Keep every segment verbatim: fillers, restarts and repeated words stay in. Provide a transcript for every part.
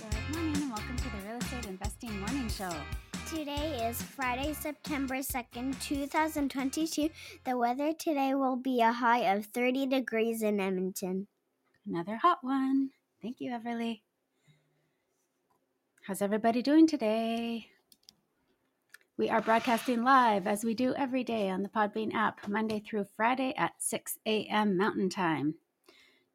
Good morning and welcome to the Real Estate Investing Morning Show. Today is Friday, September second, twenty twenty-two. The weather today will be a high of thirty degrees in Edmonton. Another hot one. Thank you, Everly. How's everybody doing today? We are broadcasting live as we do every day on the Podbean app, Monday through Friday at six a.m. Mountain Time.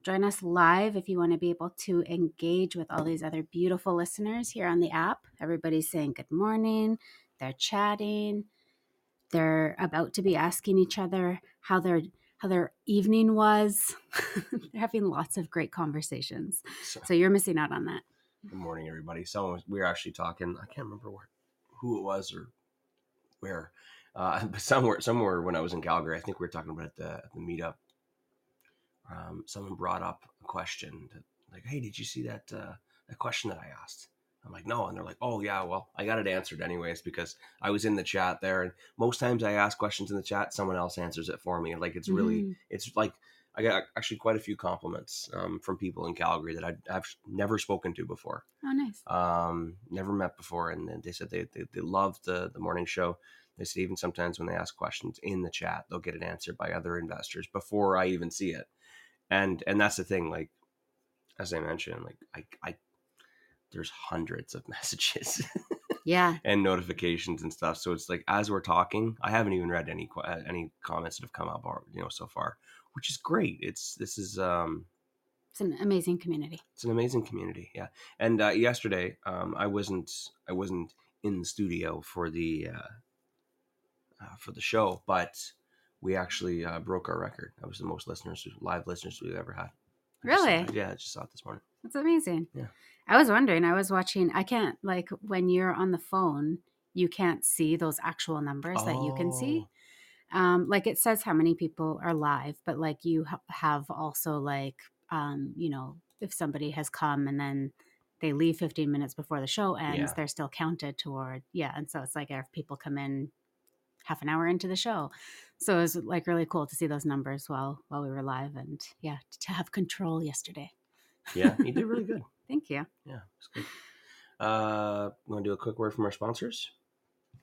Join us live if you want to be able to engage with all these other beautiful listeners here on the app. Everybody's saying good morning. They're chatting. They're about to be asking each other how their how their evening was. They're having lots of great conversations. So, so you're missing out on that. Good morning, everybody. So we were actually talking. I can't remember where, who it was or where. Uh, but somewhere, somewhere when I was in Calgary, I think we were talking about at the, at the meetup. Um, someone brought up a question that, like, hey, did you see that, uh, that question that I asked? I'm like, no. And they're like, oh yeah, well I got it answered anyways, because I was in the chat there. And most times I ask questions in the chat, someone else answers it for me. And like, it's mm-hmm. really, it's like, I got actually quite a few compliments, um, from people in Calgary that I'd, I've never spoken to before. Oh, nice. Um, never met before. And then they said they, they, they loved the, the morning show. They said even sometimes when they ask questions in the chat, they'll get it answered by other investors before I even see it. And and that's the thing, like, as I mentioned, like I, I there's hundreds of messages yeah, and notifications and stuff. So it's like, as we're talking, I haven't even read any any comments that have come up, or, you know, so far, which is great. It's, this is, um, it's an amazing community. It's an amazing community. Yeah. And uh, yesterday, um, I wasn't, I wasn't in the studio for the, uh, uh, for the show, but we actually uh, broke our record. That was the most listeners, live listeners we've ever had. I really? Just, yeah, I just saw it this morning. That's amazing. Yeah. I was wondering, I was watching, I can't, like, when you're on the phone, you can't see those actual numbers oh. that you can see. Um, like, it says how many people are live, but, like, you ha- have also, like, um, you know, if somebody has come and then they leave fifteen minutes before the show ends, yeah. they're still counted toward, yeah. And so it's like if people come in half an hour into the show. So it was like really cool to see those numbers while while we were live, and yeah, to have control yesterday. Yeah, you did really good. Thank you. Yeah, it's good. Uh, I'm going to do a quick word from our sponsors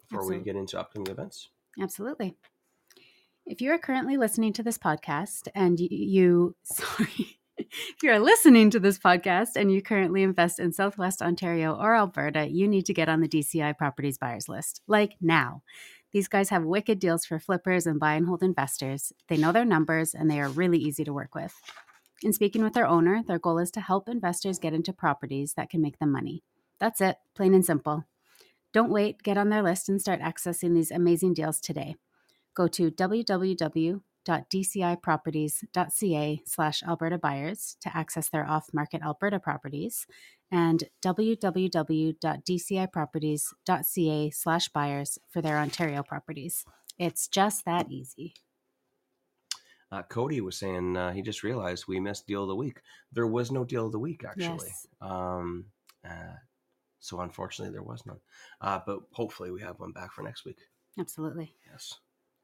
before Absolutely. we get into upcoming events. Absolutely. If you're currently listening to this podcast and you, you sorry, if you're listening to this podcast and you currently invest in Southwest Ontario or Alberta, you need to get on the D C I Properties Buyers List, like now. These guys have wicked deals for flippers and buy and hold investors. They know their numbers and they are really easy to work with. In speaking with their owner, their goal is to help investors get into properties that can make them money. That's it, plain and simple. Don't wait, get on their list and start accessing these amazing deals today. Go to www.dciproperties.ca slash Alberta buyers to access their off-market Alberta properties, and www.dciproperties.ca slash buyers for their Ontario properties. It's just that easy. Uh, Cody was saying uh, he just realized we missed Deal of the Week. There was no Deal of the Week, actually. Yes. Um, uh, so unfortunately, there was none. Uh, but hopefully we have one back for next week. Absolutely. Yes.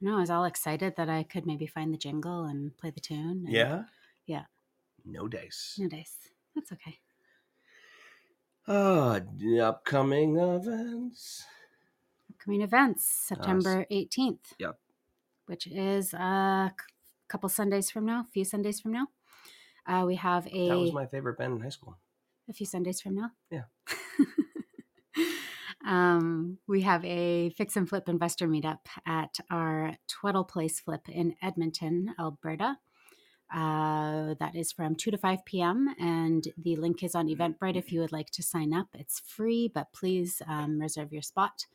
No, I was all excited that I could maybe find the jingle and play the tune. And, yeah? Yeah. No dice. No dice. That's okay. Oh, the upcoming events. Upcoming events, September eighteenth. Yep. Which is a couple Sundays from now, a few Sundays from now. Uh, we have a... That was my favorite band in high school. A few Sundays from now? Yeah. Um, we have a fix and flip investor meetup at our Tweddle Place flip in Edmonton, Alberta. Uh, that is from two to five p.m. and the link is on Eventbrite if you would like to sign up. It's free, but please um, reserve your spot.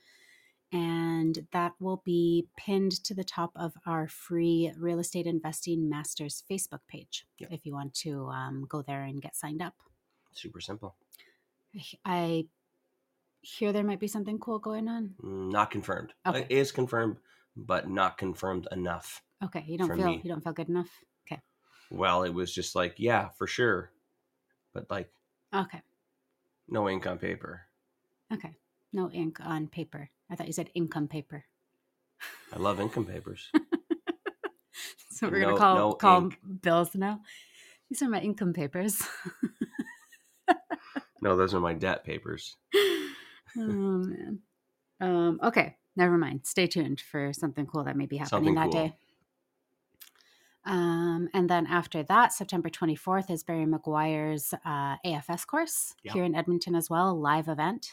And that will be pinned to the top of our free Real Estate Investing Masters Facebook page yep. if you want to um, go there and get signed up. Super simple. I... I hear there might be something cool going on? Not confirmed. Okay. It is confirmed, but not confirmed enough. Okay, you don't feel me. You don't feel good enough? Okay. Well, it was just like, yeah, for sure. But like, okay. No ink on paper. Okay. No ink on paper. I thought you said income paper. I love income papers. So we're no, gonna call no call ink. Bills now. These are my income papers. No, those are my debt papers. Oh man. Um, okay, never mind. Stay tuned for something cool that may be happening something that cool. day. Um, and then after that, September twenty-fourth is Barry McGuire's uh, A F S course yeah. here in Edmonton as well, a live event.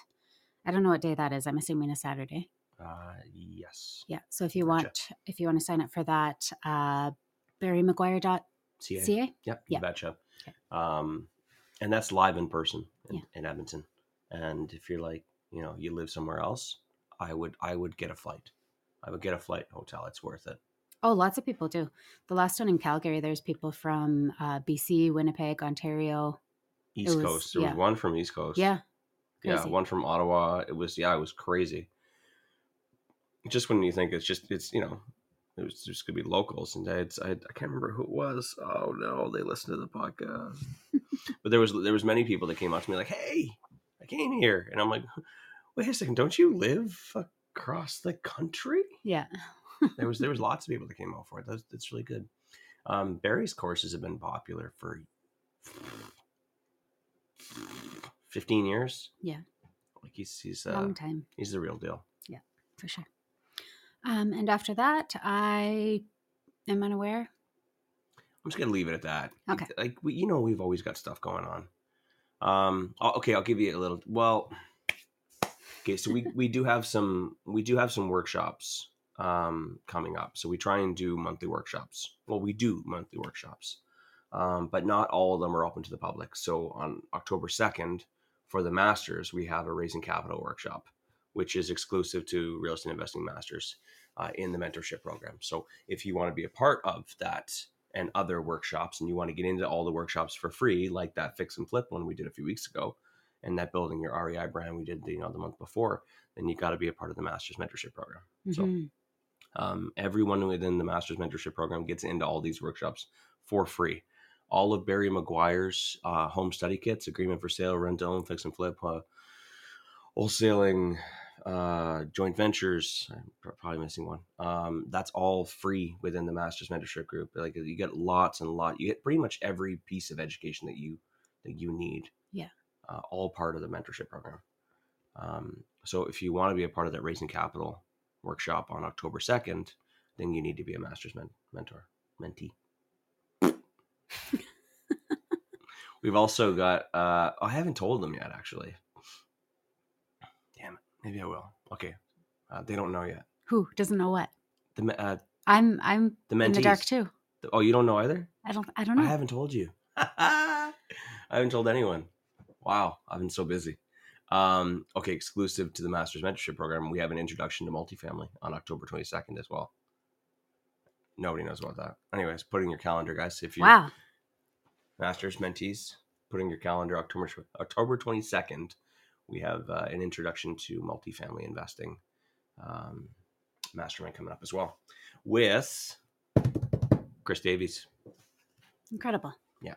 I don't know what day that is. I'm assuming a Saturday. Uh, yes. Yeah. So if you gotcha. want, if you want to sign up for that, uh, barry mcguire dot c a. Yep. Yeah. Betcha. Okay. Um, and that's live in person in, yeah. in Edmonton. And if you're like, you know, you live somewhere else, I would, I would get a flight. I would get a flight and hotel. It's worth it. Oh, lots of people do. The last one in Calgary, there's people from uh, B C, Winnipeg, Ontario. East was, Coast. There yeah. was one from East Coast. Yeah. Crazy. Yeah. One from Ottawa. It was, yeah, it was crazy. Just when you think it's just, it's, you know, it was just going to be locals. And it's, I, I can't remember who it was. Oh, no, they listened to the podcast. But there was, there was many people that came out to me like, hey, I came here. And I'm like, wait a second, don't you live across the country? Yeah. there was, there was lots of people that came out for it. That's, that's really good. Um, Barry's courses have been popular for fifteen years. Yeah. Like he's, he's, uh, long time. He's the real deal. Yeah, for sure. Um, and after that, I am unaware. I'm just going to leave it at that. Okay. Like, we, you know, we've always got stuff going on. Um, I'll, okay. I'll give you a little, well, okay. So we, we do have some, we do have some workshops, um, coming up. So we try and do monthly workshops. Well, we do monthly workshops, um, but not all of them are open to the public. So on October second for the Masters, we have a Raising Capital workshop, which is exclusive to Real Estate Investing Masters uh, in the mentorship program. So if you want to be a part of that and other workshops, and you want to get into all the workshops for free, like that fix and flip one we did a few weeks ago, and that building your R E I brand we did the, you know, the month before, then you got to be a part of the Masters Mentorship Program. Mm-hmm. So um, everyone within the Masters Mentorship Program gets into all these workshops for free. All of Barry McGuire's uh, home study kits, agreement for sale, rent to own, fix and flip, uh, wholesaling, uh joint ventures, I'm probably missing one, um that's all free within the Masters Mentorship group. Like you get lots and lot you get pretty much every piece of education that you that you need, yeah uh, all part of the mentorship program. Um so if you want to be a part of that Raising Capital workshop on October second, then you need to be a Masters men- mentor mentee. We've also got uh I haven't told them yet, actually. Maybe I will. Okay. Uh, they don't know yet. Who doesn't know what? The uh, I'm I'm the mentees. In the dark too. The, oh, you don't know either? I don't I don't know. I haven't told you. I haven't told anyone. Wow, I've been so busy. Um, okay, exclusive to the Masters Mentorship Program, we have an introduction to multifamily on October twenty-second as well. Nobody knows about that. Anyways, put in your calendar, guys. If you wow. Masters mentees, put in your calendar October October twenty-second. We have uh, an introduction to multifamily investing um, mastermind coming up as well with Chris Davies. Incredible. Yeah.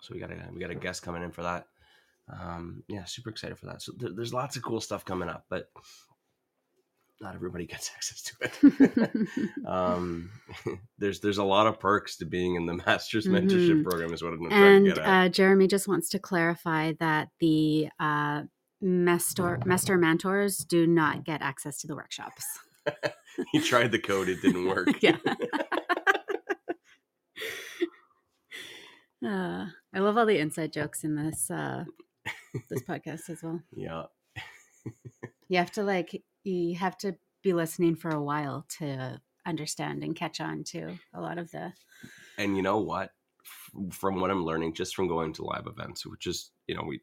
So we got a, we got a guest coming in for that. Um, yeah, super excited for that. So th- there's lots of cool stuff coming up, but not everybody gets access to it. um, there's there's a lot of perks to being in the Masters mm-hmm. Mentorship Program is what I'm trying to get at. And uh, Jeremy just wants to clarify that the uh, master, master mentors do not get access to the workshops. He tried the code. It didn't work. Yeah. uh, I love all the inside jokes in this uh, this podcast as well. Yeah. You have to like... You have to be listening for a while to understand and catch on to a lot of the. And you know what? From what I'm learning, just from going to live events, which is, you know, we,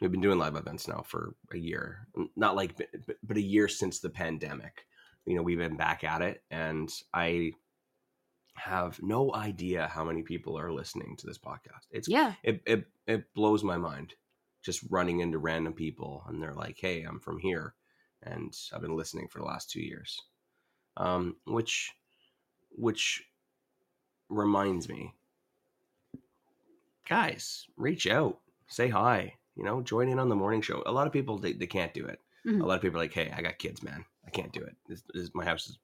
we've been doing live events now for a year, not like, but, but a year since the pandemic, you know, we've been back at it. And I have no idea how many people are listening to this podcast. It's, yeah, it, it, it blows my mind. just running into random people and they're like, hey, I'm from here and I've been listening for the last two years. Um, which, which reminds me, guys, reach out, say hi, you know, join in on the morning show. A lot of people, they, they can't do it. Mm-hmm. A lot of people are like, hey, I got kids, man. I can't do it. This, this, my house is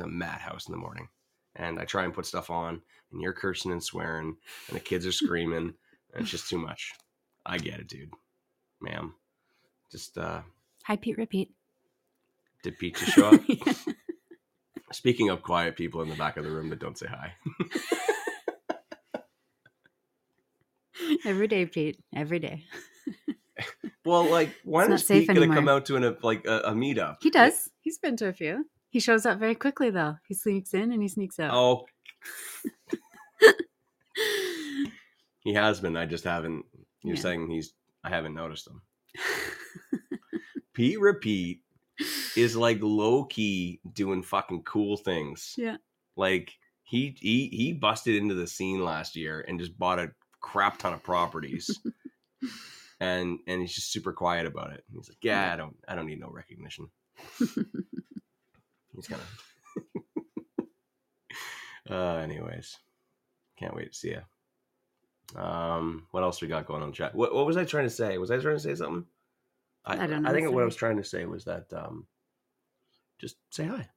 a madhouse in the morning. And I try and put stuff on and you're cursing and swearing and the kids are screaming and it's just too much. I get it, dude. Ma'am. Just, uh. Hide, Pete, repeat. Did Pete just show up? Yeah. Speaking of quiet people in the back of the room that don't say hi. Every day, Pete. Every day. Well, like, why is Pete going to come out to an, like a, a meetup? He does. He's been to a few. He shows up very quickly, though. He sneaks in and he sneaks out. Oh. He has been. I just haven't. You're yeah. saying he's. I haven't noticed him. Pete Repeat is like low key doing fucking cool things. Yeah. Like he he he busted into the scene last year and just bought a crap ton of properties. And and he's just super quiet about it. He's like, yeah, I don't, I don't need no recognition. He's kind of. uh, anyways, can't wait to see you. Um, what else we got going on chat? What, what was I trying to say? Was I trying to say something? I, I don't know. I think what I was trying to say was that um, just say hi.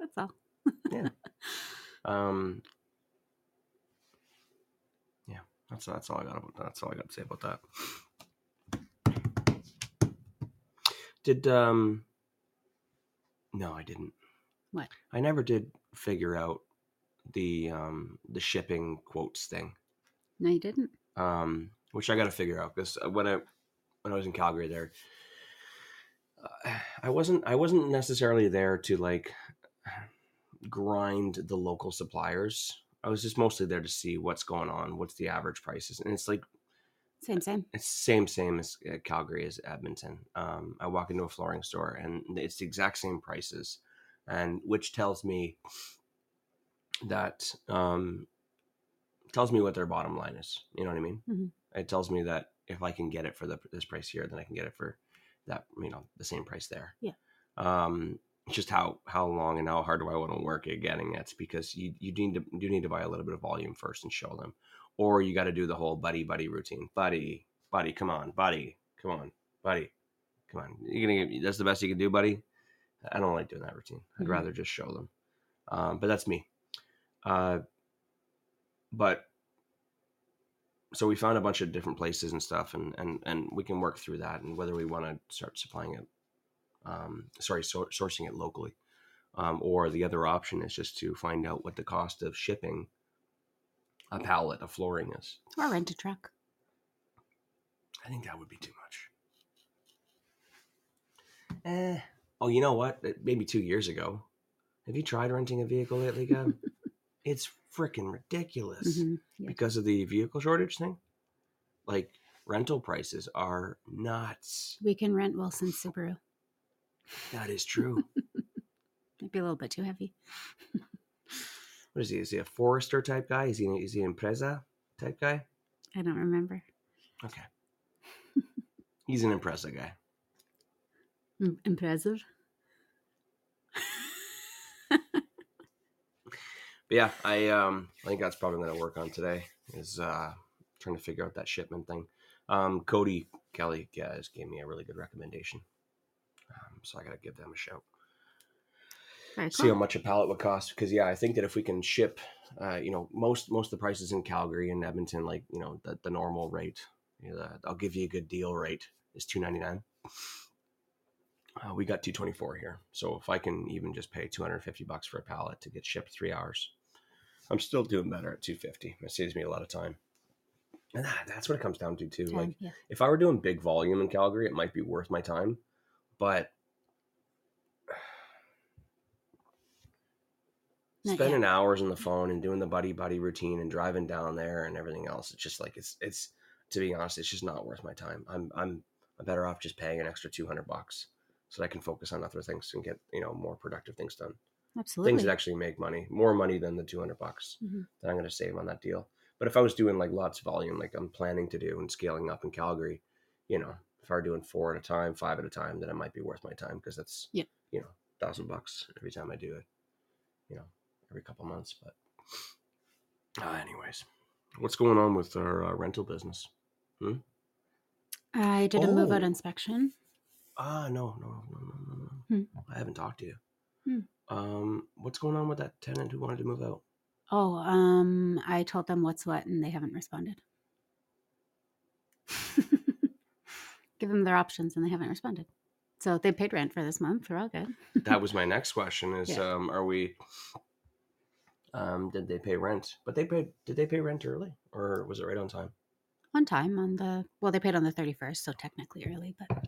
That's all. Yeah. Um. That's that's all I got. About, that's all I got to say about that. Did um? No, I didn't. What? I never did figure out the um the shipping quotes thing. No, you didn't. Um, which I got to figure out because when I when I was in Calgary, there, uh, I wasn't I wasn't necessarily there to like grind the local suppliers. I was just mostly there to see what's going on, what's the average prices. And it's like... Same, same. It's same, same as Calgary, as Edmonton. Um, I walk into a flooring store and it's the exact same prices. And which tells me that... Um, tells me what their bottom line is. You know what I mean? Mm-hmm. It tells me that if I can get it for the, this price here, then I can get it for that, you know, the same price there. Yeah. Um, just how how long and how hard do I want to work at getting it, because you you need to you need to buy a little bit of volume first and show them, or you got to do the whole buddy buddy routine. Buddy buddy come on buddy come on buddy come on you're gonna give, that's the best you can do, buddy. I don't like doing that routine. I'd mm-hmm. rather just show them, um but that's me. Uh but so we found a bunch of different places and stuff, and and and we can work through that and whether we want to start supplying it um sorry so, sourcing it locally, um or the other option is just to find out what the cost of shipping a pallet of flooring is, or rent a truck. I think that would be too much. eh oh you know what maybe two years ago, have you tried renting a vehicle lately, Gab? It's freaking ridiculous. Mm-hmm. Yeah. Because of the vehicle shortage thing, like rental prices are nuts. We can rent Wilson's Subaru. That is true. Might be a little bit too heavy. What is he? Is he a Forester type guy? Is he an, is he an Impreza type guy? I don't remember. Okay. He's an Impreza guy. M- impressive. But yeah, I um I think that's probably going to work on today, is uh trying to figure out that shipment thing. Um, Cody Kelly guys gave me a really good recommendation. Um, so I got to give them a shout. Right, cool. See how much a pallet would cost. Because, yeah, I think that if we can ship, uh, you know, most most of the prices in Calgary and Edmonton, like, you know, the, the normal rate, you know, the, I'll give you a good deal rate, is two ninety-nine. Uh, we got two twenty-four here. So if I can even just pay two hundred fifty bucks for a pallet to get shipped three hours, I'm still doing better at two fifty. It saves me a lot of time. And that, that's what it comes down to, too. Time, like, yeah. If I were doing big volume in Calgary, it might be worth my time. But Not spending yet. hours on the phone and doing the buddy buddy routine and driving down there and everything else, it's just like it's it's to be honest, it's just not worth my time. I'm I'm I'm better off just paying an extra two hundred bucks so that I can focus on other things and get, you know, more productive things done. Absolutely, things that actually make money, more money than the two hundred bucks mm-hmm. that I'm going to save on that deal. But if I was doing like lots of volume, like I'm planning to do and scaling up in Calgary, you know, if I were doing four at a time, five at a time, then it might be worth my time, because that's, yeah. you know, a thousand bucks every time I do it, you know, every couple months. But uh, anyways, what's going on with our uh, rental business? Hmm? I did oh. a move out inspection. Ah, uh, no, no, no, no, no, no. Hmm. I haven't talked to you. Hmm. Um, what's going on with that tenant who wanted to move out? Oh, um, I told them what's what, and they haven't responded. Give them their options, and they haven't responded. So they paid rent for this month. They're all good. That was my next question: is yeah. um, are we? Um, did they pay rent? But they paid. Did they pay rent early, or was it right on time? On time on the well, they paid on the thirty-first, so technically early, but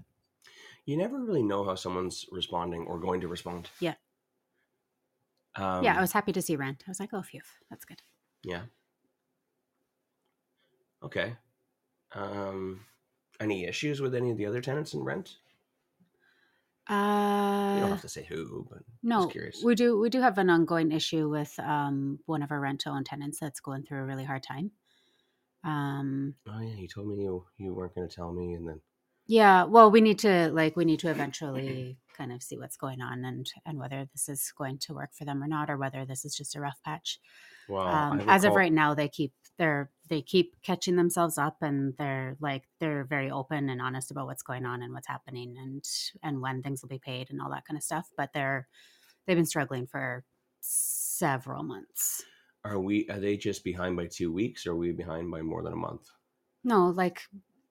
you never really know how someone's responding or going to respond. Yeah. Um, yeah, I was happy to see rent. I was like, oh, phew, that's good. Yeah. Okay. Um, any issues with any of the other tenants in rent? Uh, you don't have to say who, but no, I'm just curious. We do, we do have an ongoing issue with um, one of our rent-to-own tenants that's going through a really hard time. Um, oh, yeah, you told me you, you weren't going to tell me, and then... Yeah, well, we need to like we need to eventually kind of see what's going on and, and whether this is going to work for them or not, or whether this is just a rough patch. Wow. Um, as recall- of right now, they keep they're they keep catching themselves up, and they're like they're very open and honest about what's going on and what's happening and and when things will be paid and all that kind of stuff. But they're they've been struggling for several months. Are we? Are they just behind by two weeks? Or are we behind by more than a month? No, like.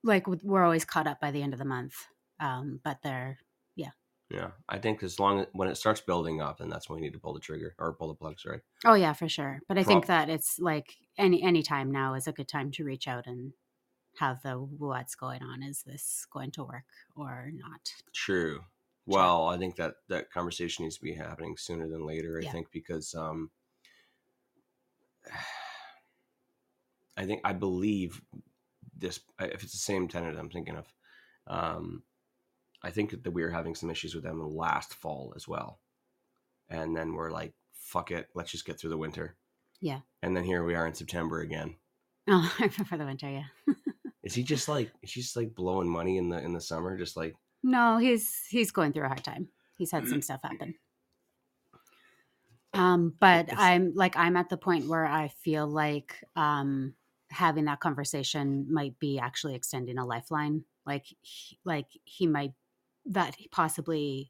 Like we're always caught up by the end of the month, um, but they're yeah. Yeah, I think as long as when it starts building up, then that's when we need to pull the trigger or pull the plug, sorry. Oh yeah, for sure. But I Prop- think that it's like any any time now is a good time to reach out and have the what's going on. Is this going to work or not? True. Well, I think that that conversation needs to be happening sooner than later. I yeah. think because um, I think I believe. This, if it's the same tenant I'm thinking of, um, I think that we were having some issues with them last fall as well. And then we're like, fuck it, let's just get through the winter. Yeah. And then here we are in September again. Oh, I prefer the winter, yeah. Is he just like, is he just like blowing money in the in the summer? Just like. No, he's he's going through a hard time. He's had some stuff happen. Um, but it's... I'm like, I'm at the point where I feel like, um, having that conversation might be actually extending a lifeline. Like, he, like he might, that possibly,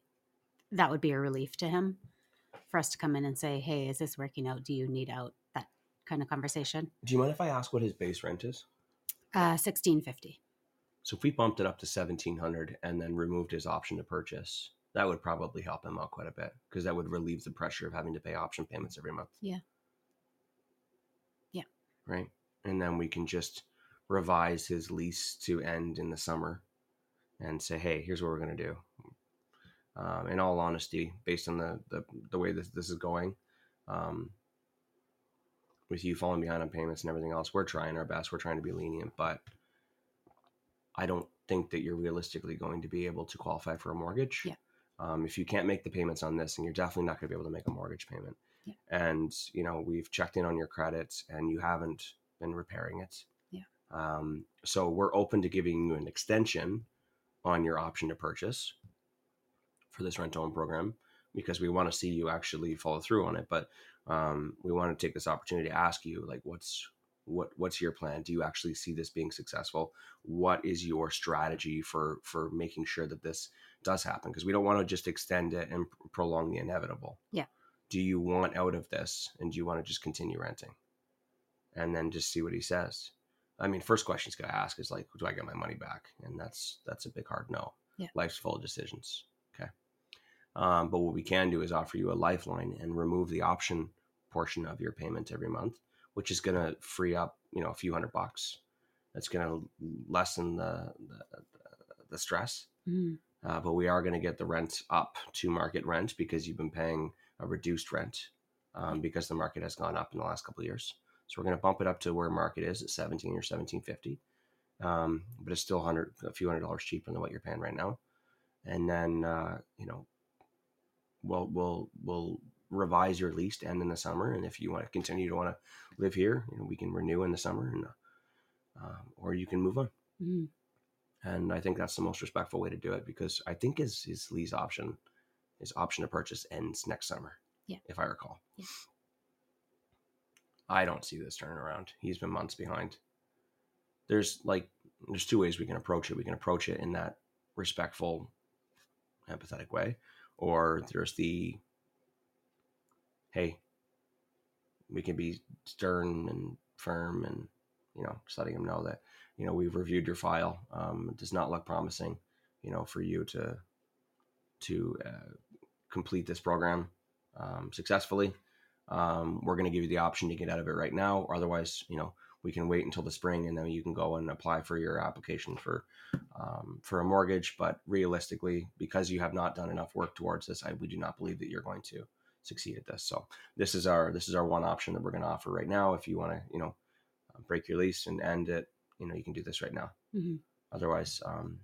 that would be a relief to him for us to come in and say, hey, is this working out? Do you need out? That kind of conversation. Do you mind if I ask what his base rent is? Uh, sixteen fifty. So if we bumped it up to seventeen hundred and then removed his option to purchase, that would probably help him out quite a bit, because that would relieve the pressure of having to pay option payments every month. Yeah. Yeah. Right. And then we can just revise his lease to end in the summer and say, hey, here's what we're going to do. Um, in all honesty, based on the, the, the way this, this is going, um, with you falling behind on payments and everything else, we're trying our best. We're trying to be lenient, but I don't think that you're realistically going to be able to qualify for a mortgage. Yeah. Um, if you can't make the payments on this, and you're definitely not going to be able to make a mortgage payment. Yeah. And, you know, we've checked in on your credits and you haven't and repairing it. Yeah. Um, so we're open to giving you an extension on your option to purchase for this rent own program, because we want to see you actually follow through on it. But um, we want to take this opportunity to ask you, like, what's what what's your plan? Do you actually see this being successful? What is your strategy for for making sure that this does happen? Because we don't want to just extend it and prolong the inevitable. Yeah. Do you want out of this, and do you want to just continue renting? And then just see what he says. I mean, first question he's gonna ask is like, do I get my money back? And that's that's a big hard no. Yeah. Life's full of decisions. Okay. Um, but what we can do is offer you a lifeline and remove the option portion of your payment every month, which is gonna free up, you know, a few hundred bucks. That's gonna lessen the the, the stress. Mm-hmm. Uh, but we are gonna get the rent up to market rent, because you've been paying a reduced rent um, because the market has gone up in the last couple of years. So we're going to bump it up to where market is at seventeen or seventeen fifty, um, but it's still one hundred, a few hundred dollars cheaper than what you're paying right now. And then, uh, you know, we'll, we'll, we'll revise your lease to end in the summer. And if you want to continue to want to live here, you know, we can renew in the summer, and uh, or you can move on. Mm-hmm. And I think that's the most respectful way to do it, because I think his, his lease option, his option to purchase ends next summer, yeah. if I recall. Yeah. I don't see this turning around. He's been months behind. There's like, there's two ways we can approach it. We can approach it in that respectful, empathetic way, or there's the, hey, we can be stern and firm and, you know, just letting him know that, you know, we've reviewed your file. Um, it does not look promising, you know, for you to to uh, complete this program um, successfully. Um, we're going to give you the option to get out of it right now. Or otherwise, you know, we can wait until the spring, and then you can go and apply for your application for um, for a mortgage. But realistically, because you have not done enough work towards this, I, we do not believe that you're going to succeed at this. So this is our this is our one option that we're going to offer right now. If you want to, you know, break your lease and end it, you know, you can do this right now. Mm-hmm. Otherwise, um,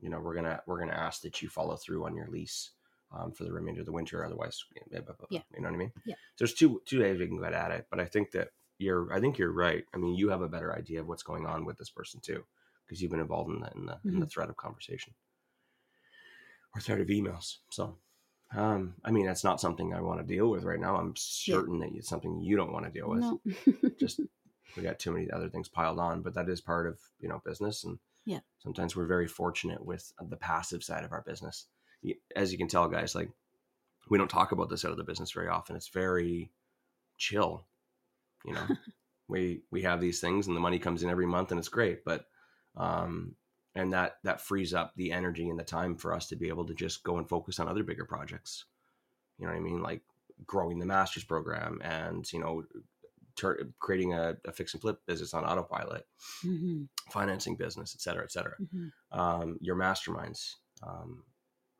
you know, we're going to, we're going to ask that you follow through on your lease um, for the remainder of the winter. Otherwise, blah, blah, blah, yeah. you know what I mean? Yeah. So there's two, two ways we can get at it, but I think that you're, I think you're right. I mean, you have a better idea of what's going on with this person too, because you've been involved in the, in the, mm-hmm. in the thread of conversation or thread of emails. So, um, I mean, that's not something I want to deal with right now. I'm certain yeah. that it's something you don't want to deal with. No. Just, we got too many other things piled on, but that is part of, you know, business. And yeah, sometimes we're very fortunate with the passive side of our business. As you can tell, guys, like, we don't talk about this side of the business very often. It's very chill. You know, we, we have these things and the money comes in every month and it's great, but, um, and that, that frees up the energy and the time for us to be able to just go and focus on other bigger projects. You know what I mean? Like growing the master's program and, you know, creating a, a fix and flip business on autopilot, mm-hmm. financing business, et cetera, et cetera. Mm-hmm. Um, your masterminds. Um,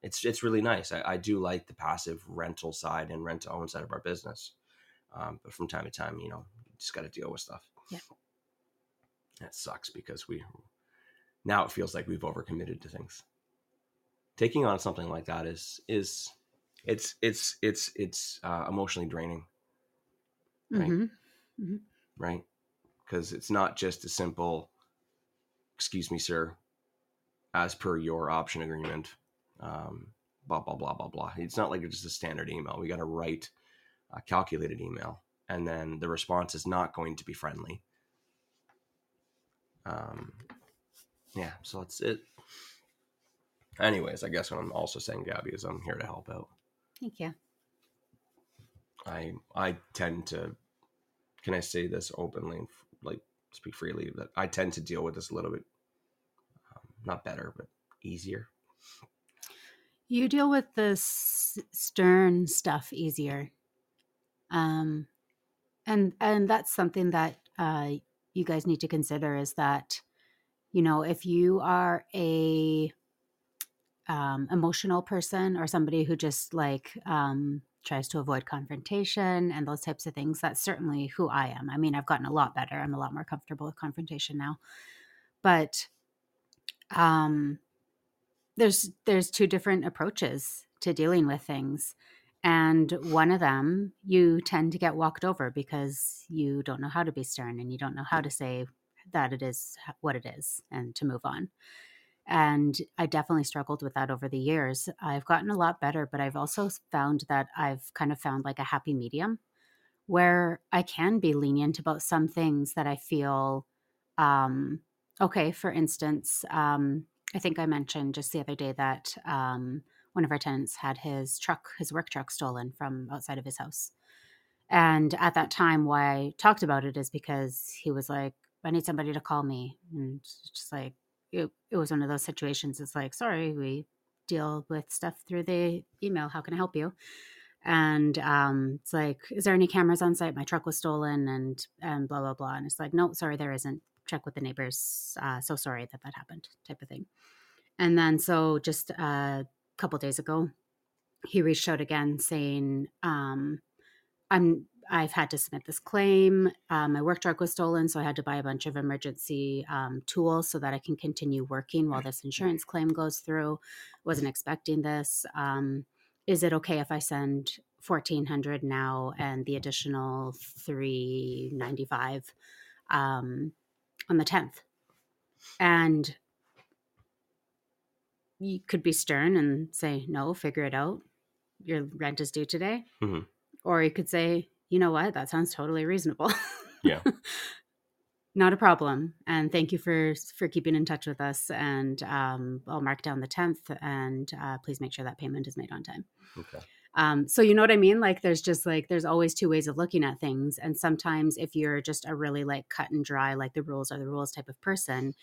it's, it's really nice. I, I do like the passive rental side and rent to own side of our business. Um, but from time to time, you know, you just got to deal with stuff. Yeah. That sucks because we, now it feels like we've overcommitted to things. Taking on something like that is, is it's, it's, it's, it's uh, emotionally draining. Right. Mm-hmm. Mm-hmm. Right? Because it's not just a simple, excuse me, sir, as per your option agreement, um, blah, blah, blah, blah, blah. It's not like it's just a standard email. We got to write a calculated email, and then the response is not going to be friendly. Um, yeah, so that's it. Anyways, I guess what I'm also saying, Gabby, is I'm here to help out. Thank you. I I tend to... Can I say this openly and like speak freely, that I tend to deal with this a little bit, um, not better, but easier. You deal with the s- stern stuff easier. Um, and, and that's something that, uh, you guys need to consider is that, you know, if you are a, um, emotional person or somebody who just like, um, tries to avoid confrontation and those types of things. That's certainly who I am. I mean, I've gotten a lot better. I'm a lot more comfortable with confrontation now, but um, there's, there's two different approaches to dealing with things. And one of them, you tend to get walked over because you don't know how to be stern and you don't know how to say that it is what it is and to move on. And I definitely struggled with that over the years. I've gotten a lot better, but I've also found that I've kind of found like a happy medium where I can be lenient about some things that I feel, um, okay, for instance, um, I think I mentioned just the other day that um, one of our tenants had his truck, his work truck stolen from outside of his house. And at that time, why I talked about it is because he was like, I need somebody to call me. And it's just like, It, it was one of those situations. It's like, sorry, we deal with stuff through the email. How can I help you? And um, it's like, is there any cameras on site? My truck was stolen and, and blah, blah, blah. And it's like, no, sorry, there isn't. Check with the neighbors. Uh, so sorry that that happened type of thing. And then so just a couple days ago, he reached out again saying, um, I'm, I've had to submit this claim. Um, my work truck was stolen, so I had to buy a bunch of emergency um, tools so that I can continue working while this insurance claim goes through. Wasn't expecting this. Um, is it okay if I send fourteen hundred now, and the additional three ninety-five um, on the tenth. And you could be stern and say, no, figure it out. Your rent is due today. Mm-hmm. Or you could say, you know what? That sounds totally reasonable. Yeah. Not a problem. And thank you for, for keeping in touch with us. And um, I'll mark down the tenth, and uh, please make sure that payment is made on time. Okay. Um, so you know what I mean? Like there's just like, there's always two ways of looking at things. And sometimes if you're just a really like cut and dry, like the rules are the rules type of person,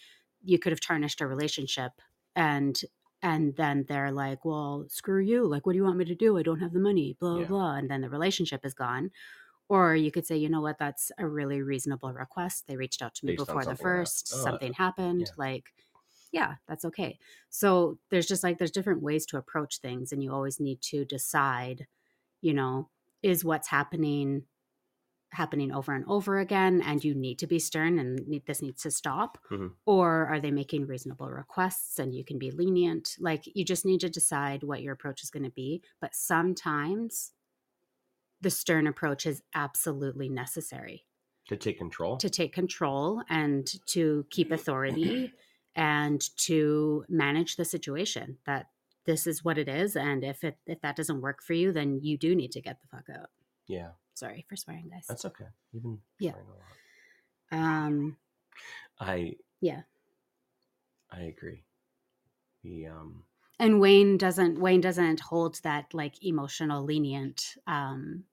you could have tarnished a relationship. And, and then they're like, well, screw you. Like, what do you want me to do? I don't have the money, blah, yeah. blah. And then the relationship is gone. Or you could say, you know what, that's a really reasonable request. They reached out to me Based before the first, oh, something happened. Yeah. Like, yeah, that's okay. So there's just like, there's different ways to approach things, and you always need to decide, you know, is what's happening happening over and over again, and you need to be stern and need, this needs to stop, mm-hmm. or are they making reasonable requests and you can be lenient? Like, you just need to decide what your approach is going to be. But sometimes the stern approach is absolutely necessary. To take control? To take control and to keep authority and to manage the situation, that this is what it is. And if it, if that doesn't work for you, then you do need to get the fuck out. Yeah. Sorry for swearing, guys. That's okay. You've been yeah. swearing a lot. Um, I, yeah, I agree. The, um, and Wayne doesn't, Wayne doesn't hold that like emotional lenient, um,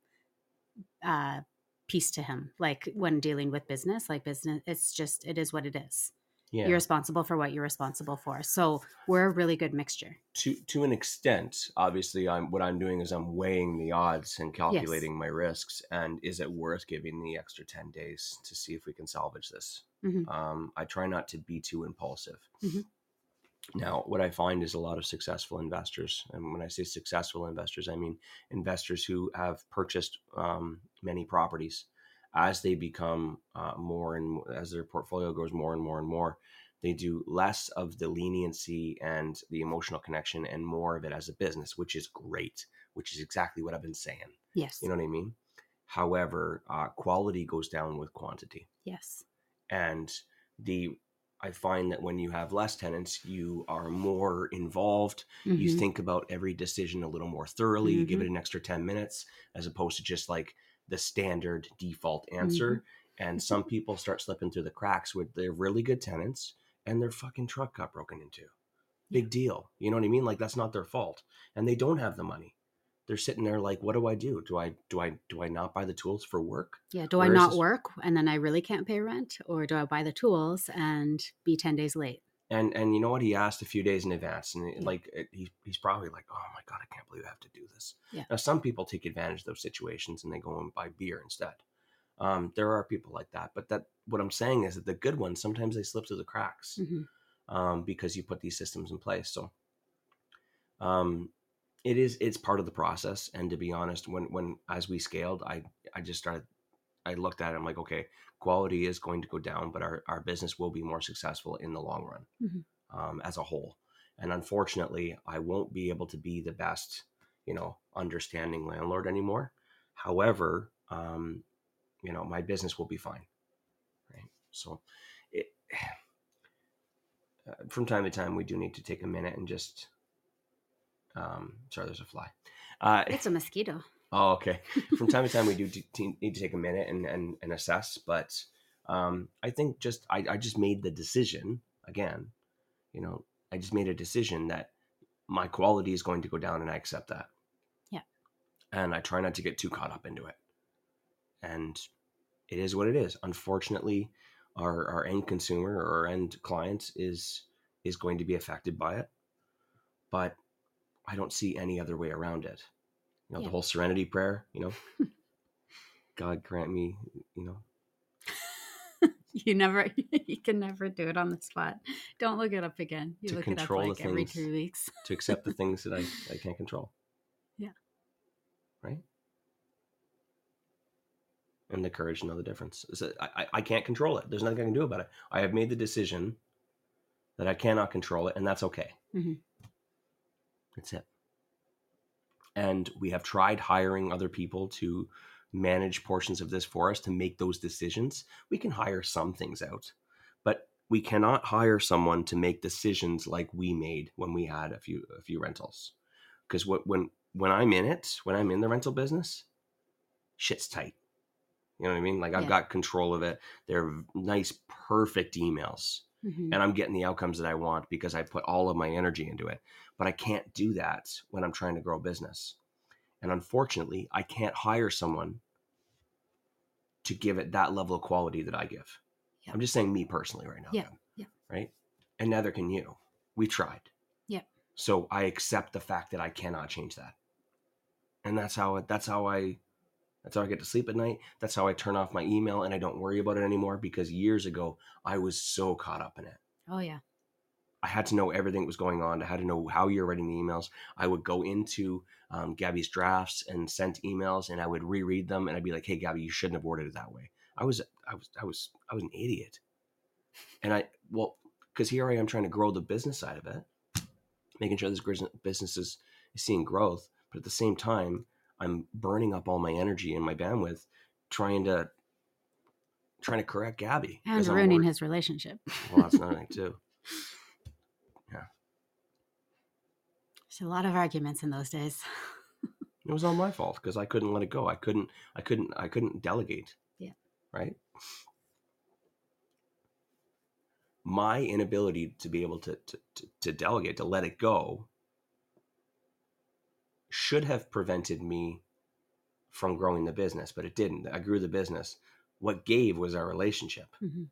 uh, piece to him. Like when dealing with business, like business, it's just, it is what it is. Yeah. You're responsible for what you're responsible for. So we're a really good mixture. To to an extent, obviously, I'm what I'm doing is I'm weighing the odds and calculating yes. my risks. And is it worth giving the extra ten days to see if we can salvage this? Mm-hmm. Um, I try not to be too impulsive. Mm-hmm. Now, what I find is a lot of successful investors. And when I say successful investors, I mean investors who have purchased um, many properties. As they become uh, more and as their portfolio grows more and more and more, they do less of the leniency and the emotional connection and more of it as a business, which is great, which is exactly what I've been saying. Yes. You know what I mean? However, uh, quality goes down with quantity. Yes. And the I find that when you have less tenants, you are more involved. Mm-hmm. You think about every decision a little more thoroughly. Mm-hmm. You give it an extra ten minutes as opposed to just like the standard default answer. Mm-hmm. And some people start slipping through the cracks with their really good tenants and their fucking truck got broken into. Big yeah. deal. You know what I mean? Like that's not their fault. And they don't have the money. They're sitting there like, what do I do? Do I, do I, do I not buy the tools for work? Yeah. Do Where I not work and then I really can't pay rent, or do I buy the tools and be ten days late? And, and you know what? He asked a few days in advance and yeah. like, he, he's probably like, oh my God, I can't believe I have to do this. Yeah. Now, some people take advantage of those situations and they go and buy beer instead. Um, there are people like that, but that what I'm saying is that the good ones, sometimes they slip through the cracks mm-hmm. um, because you put these systems in place. So um, it is, it's part of the process. And to be honest, when, when, as we scaled, I, I just started, I looked at it, I'm like, okay, quality is going to go down, but our, our business will be more successful in the long run mm-hmm. um, as a whole. And unfortunately, I won't be able to be the best, you know, understanding landlord anymore. However, um, you know, my business will be fine. Right. So it, uh, from time to time, we do need to take a minute and just, um, sorry, there's a fly. Uh, it's a mosquito. Oh, okay. From time to time, we do t- need to take a minute and, and, and assess. But um, I think just I, I just made the decision again, you know, I just made a decision that my quality is going to go down and I accept that. Yeah. And I try not to get too caught up into it. And it is what it is. Unfortunately, our, our end consumer or end client is is going to be affected by it. But I don't see any other way around it. You know, yeah. the whole serenity prayer, you know, God grant me, you know, you never, you can never do it on the spot. Don't look it up again. You to look it up like every things, two weeks to accept the things that I, I can't control. Yeah. Right. And the courage to know the difference. So I, I can't control it. There's nothing I can do about it. I have made the decision that I cannot control it, and that's okay. Mm-hmm. That's it. And we have tried hiring other people to manage portions of this for us, to make those decisions. We can hire some things out, but we cannot hire someone to make decisions like we made when we had a few a few rentals. Because what when when I'm in it, when I'm in the rental business, shit's tight. You know what I mean? Like, yeah. I've got control of it. They're nice, perfect emails. Mm-hmm. And I'm getting the outcomes that I want because I put all of my energy into it. But I can't do that when I'm trying to grow a business. And unfortunately, I can't hire someone to give it that level of quality that I give. Yeah. I'm just saying me personally right now. Yeah. Then, yeah. Right? And neither can you. We tried. Yeah. So I accept the fact that I cannot change that. And that's how that's how I... That's how I get to sleep at night. That's how I turn off my email and I don't worry about it anymore, because years ago, I was so caught up in it. Oh, yeah. I had to know everything that was going on. I had to know how you're writing the emails. I would go into um, Gabby's drafts and sent emails, and I would reread them, and I'd be like, hey, Gabby, you shouldn't have ordered it that way. I was, I was, I was, I was an idiot. And I, well, because here I am trying to grow the business side of it, making sure this business is seeing growth. But at the same time, I'm burning up all my energy and my bandwidth trying to trying to correct Gabby. And ruining his relationship. Well, that's another thing too. Yeah. There's a lot of arguments in those days. It was all my fault because I couldn't let it go. I couldn't I couldn't I couldn't delegate. Yeah. Right? My inability to be able to to, to, to delegate, to let it go, should have prevented me from growing the business, but it didn't. I grew the business. What gave was our relationship. Mm-hmm.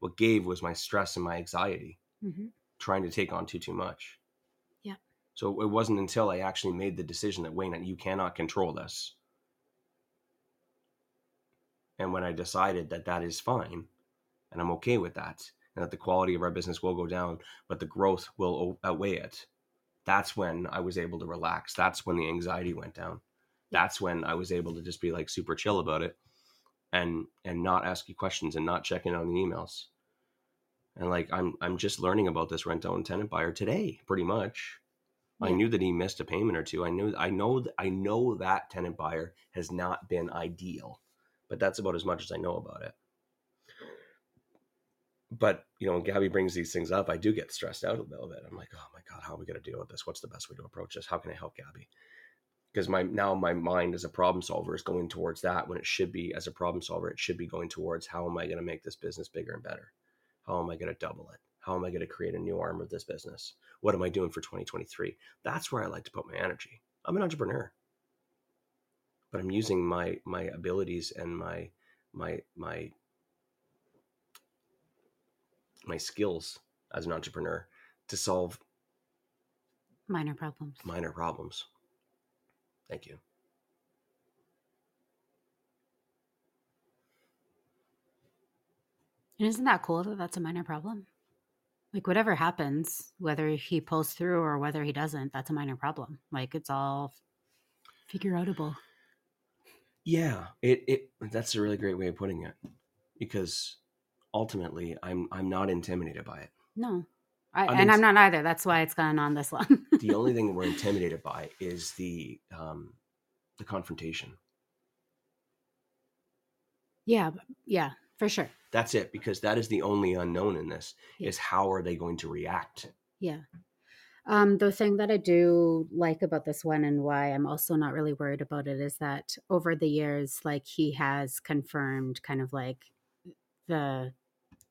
What gave was my stress and my anxiety, mm-hmm. trying to take on too, too much. Yeah. So it wasn't until I actually made the decision that, Wayne, you cannot control this. And when I decided that that is fine and I'm okay with that, and that the quality of our business will go down, but the growth will outweigh it. That's when I was able to relax. That's when the anxiety went down. That's when I was able to just be like super chill about it and, and not ask you questions and not check in on the emails. And like, I'm, I'm just learning about this rent owned tenant buyer today, pretty much. Yeah. I knew that he missed a payment or two. I knew, I know, I know that tenant buyer has not been ideal, but that's about as much as I know about it. But, you know, when Gabby brings these things up, I do get stressed out a little bit. I'm like, oh my God, how are we going to deal with this? What's the best way to approach this? How can I help Gabby? Because my now my mind as a problem solver is going towards that, when it should be, as a problem solver, it should be going towards, how am I going to make this business bigger and better? How am I going to double it? How am I going to create a new arm of this business? What am I doing for twenty twenty-three? That's where I like to put my energy. I'm an entrepreneur, but I'm using my my abilities and my my my. my skills as an entrepreneur to solve minor problems, minor problems. Thank you. And isn't that cool that that's a minor problem? Like, whatever happens, whether he pulls through or whether he doesn't, that's a minor problem. Like, it's all figure outable. Yeah. It, it, that's a really great way of putting it, because ultimately, I'm I'm not intimidated by it. No, I, I mean, and I'm not either. That's why it's gone on this long. The only thing that we're intimidated by is the um, the confrontation. Yeah, yeah, for sure. That's it, because that is the only unknown in this, yeah. is how are they going to react? Yeah. Um, the thing that I do like about this one, and why I'm also not really worried about it, is that over the years, like, he has confirmed kind of like the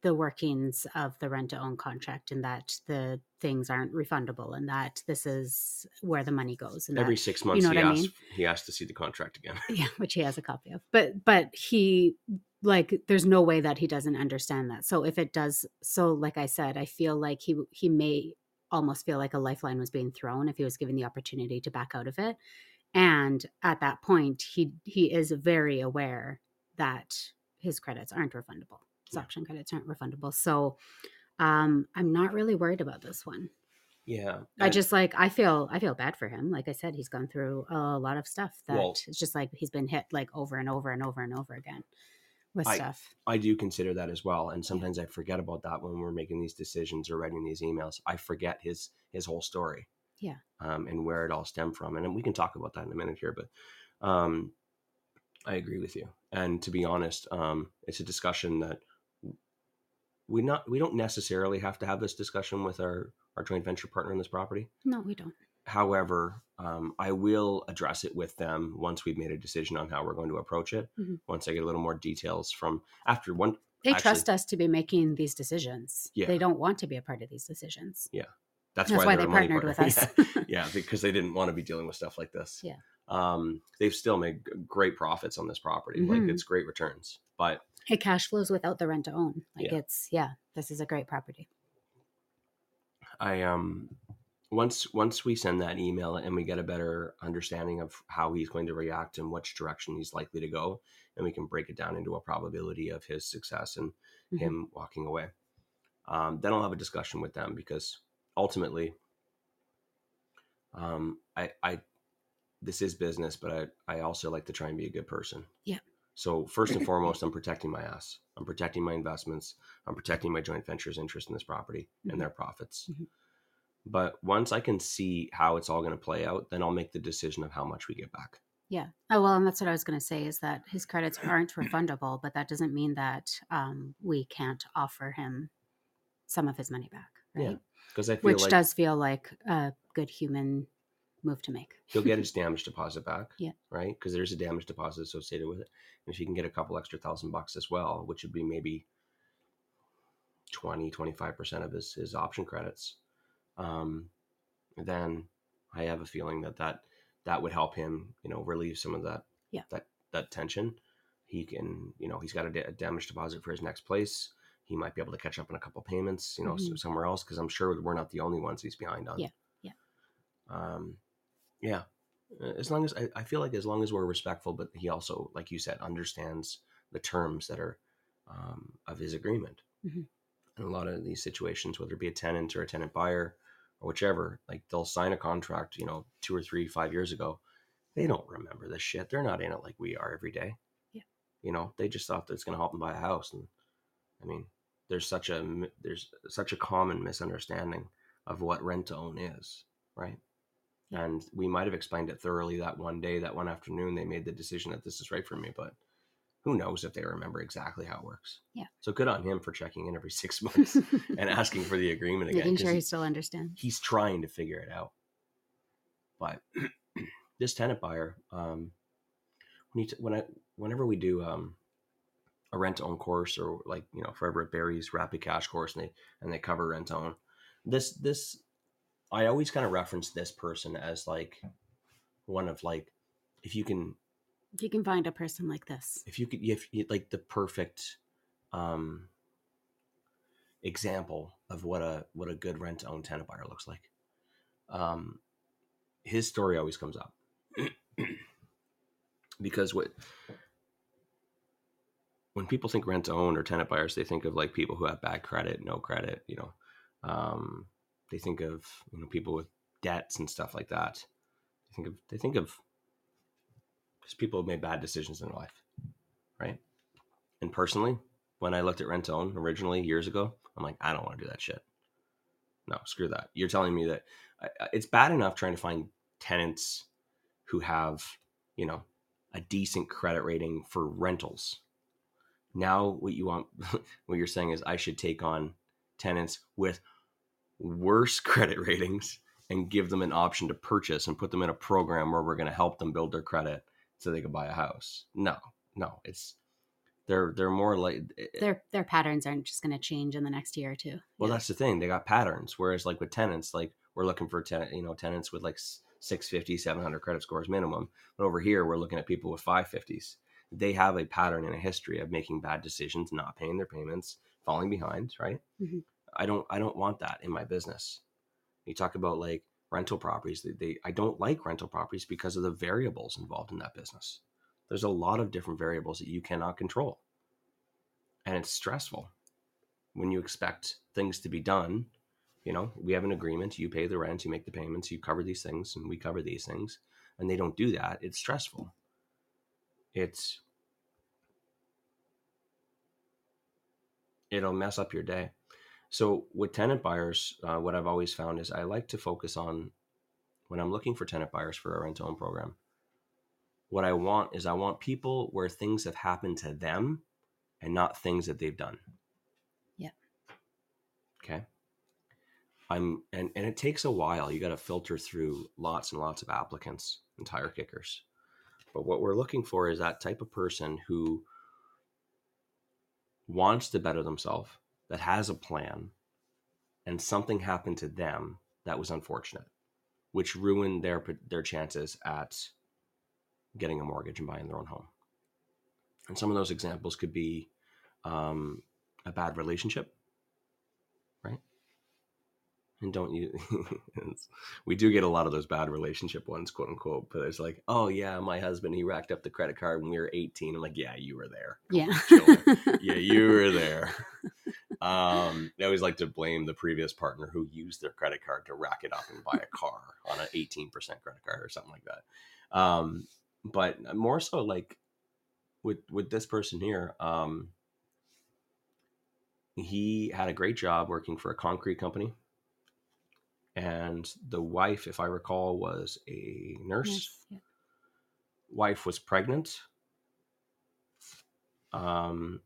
the workings of the rent-to-own contract, and that the things aren't refundable, and that this is where the money goes. And every that, six months, you know he, what asks, I mean? he asks to see the contract again. Yeah, which he has a copy of. But but he, like, there's no way that he doesn't understand that. So if it does, so like I said, I feel like he he may almost feel like a lifeline was being thrown if he was given the opportunity to back out of it. And at that point, he he is very aware that his credits aren't refundable. His option credits aren't refundable. So um, I'm not really worried about this one. Yeah. I just like, I feel, I feel bad for him. Like I said, he's gone through a lot of stuff that well, it's just like, he's been hit like over and over and over and over again with I, stuff. I do consider that as well. And sometimes yeah. I forget about that when we're making these decisions or writing these emails. I forget his, his whole story. Yeah. Um, and where it all stemmed from. And we can talk about that in a minute here, but um, I agree with you. And to be honest, um, it's a discussion that we not, we don't necessarily have to have this discussion with our, our joint venture partner on this property. No, we don't. However, um, I will address it with them once we've made a decision on how we're going to approach it. Mm-hmm. Once I get a little more details from after one. They actually trust us to be making these decisions. Yeah. They don't want to be a part of these decisions. Yeah. That's, That's why, why they partnered partner. with us. yeah. yeah. Because they didn't want to be dealing with stuff like this. Yeah. Um, they've still made great profits on this property. Mm-hmm. Like it's great returns, but it cash flows without the rent to own. Like yeah. it's, yeah, this is a great property. I, um, Once once we send that email and we get a better understanding of how he's going to react and which direction he's likely to go, and we can break it down into a probability of his success and mm-hmm. him walking away. Um, then I'll have a discussion with them because ultimately, um, I, I this is business, but I, I also like to try and be a good person. Yeah. So first and foremost, I'm protecting my ass. I'm protecting my investments. I'm protecting my joint venture's interest in this property mm-hmm. and their profits. Mm-hmm. But once I can see how it's all going to play out, then I'll make the decision of how much we get back. Yeah. Oh, well, and that's what I was going to say is that his credits aren't refundable, but that doesn't mean that um, we can't offer him some of his money back. Right? Yeah. Because I feel Which like does feel like a good human move to make. He'll get his damage deposit back. Yeah. Right. Because there's a damage deposit associated with it. And if you can get a couple extra thousand bucks as well, which would be maybe twenty, twenty-five percent of his, his option credits. Um, then I have a feeling that, that that would help him, you know, relieve some of that, yeah. that, that tension. He can, you know, he's got a, da- a damage deposit for his next place. He might be able to catch up on a couple payments, you know, mm-hmm. somewhere else. Cause I'm sure we're not the only ones he's behind on. Yeah. Yeah. Um, yeah. As long as I, I feel like as long as we're respectful, but he also, like you said, understands the terms that are, um, of his agreement. Mm-hmm. In a lot of these situations, whether it be a tenant or a tenant buyer, or whichever, like they'll sign a contract, you know, two or three, five years ago. They don't remember this shit. They're not in it like we are every day. Yeah. You know, they just thought that it's going to help them buy a house. And I mean, there's such a, there's such a common misunderstanding of what rent to own is. Right. Yeah. And we might've explained it thoroughly that one day, that one afternoon, they made the decision that this is right for me, but who knows if they remember exactly how it works. Yeah. So good on him for checking in every six months and asking for the agreement again. Making sure he still understands. He's trying to figure it out. But this tenant buyer, um, when, he t- when I, whenever we do um, a rent-to-own course or like, you know, Forever at Barry's Rapid Cash course and they and they cover rent-to-own, this, this, I always kind of reference this person as like one of like, if you can, If you can find a person like this, if you could, if you like the perfect um, example of what a what a good rent to own tenant buyer looks like, um, his story always comes up because what when people think rent to own or tenant buyers, they think of like people who have bad credit, no credit, you know, um, they think of you know people with debts and stuff like that. They think of they think of people have made bad decisions in their life, right? And personally, when I looked at rent to own originally years ago, I'm like, I don't want to do that shit. No, screw that. You're telling me that I, it's bad enough trying to find tenants who have, you know, a decent credit rating for rentals. Now what you want, what you're saying is I should take on tenants with worse credit ratings and give them an option to purchase and put them in a program where we're going to help them build their credit so they could buy a house. No, no, it's they're they're more like it, their their patterns aren't just going to change in the next year or two. Well, yeah. That's the thing; they got patterns. Whereas, like with tenants, like we're looking for tenant, you know, tenants with like six fifty, seven hundred credit scores minimum. But over here, we're looking at people with five fifties. They have a pattern and a history of making bad decisions, not paying their payments, falling behind. Right? Mm-hmm. I don't I don't want that in my business. You talk about like. Rental properties, they, they I don't like rental properties because of the variables involved in that business. There's a lot of different variables that you cannot control. And it's stressful when you expect things to be done. You know, we have an agreement, you pay the rent, you make the payments, you cover these things, and we cover these things, and they don't do that. It's stressful. It's it'll mess up your day. So with tenant buyers, uh, what I've always found is I like to focus on when I'm looking for tenant buyers for a rent-to-own program, what I want is I want people where things have happened to them and not things that they've done. Yeah. Okay. I'm and, and it takes a while. You got to filter through lots and lots of applicants and tire kickers. But what we're looking for is that type of person who wants to better themselves, that has a plan, and something happened to them that was unfortunate, which ruined their their chances at getting a mortgage and buying their own home. And some of those examples could be um, a bad relationship, right? And don't you, we do get a lot of those bad relationship ones, quote unquote, but it's like, oh yeah, my husband, he racked up the credit card when we were eighteen. I'm like, yeah, you were there. Yeah. yeah, you were there. Um, they always like to blame the previous partner who used their credit card to rack it up and buy a car on an eighteen percent credit card or something like that. Um, but more so like with, with this person here, um, he had a great job working for a concrete company. And the wife, if I recall, was a nurse. Yes, yeah. Wife was pregnant. Um,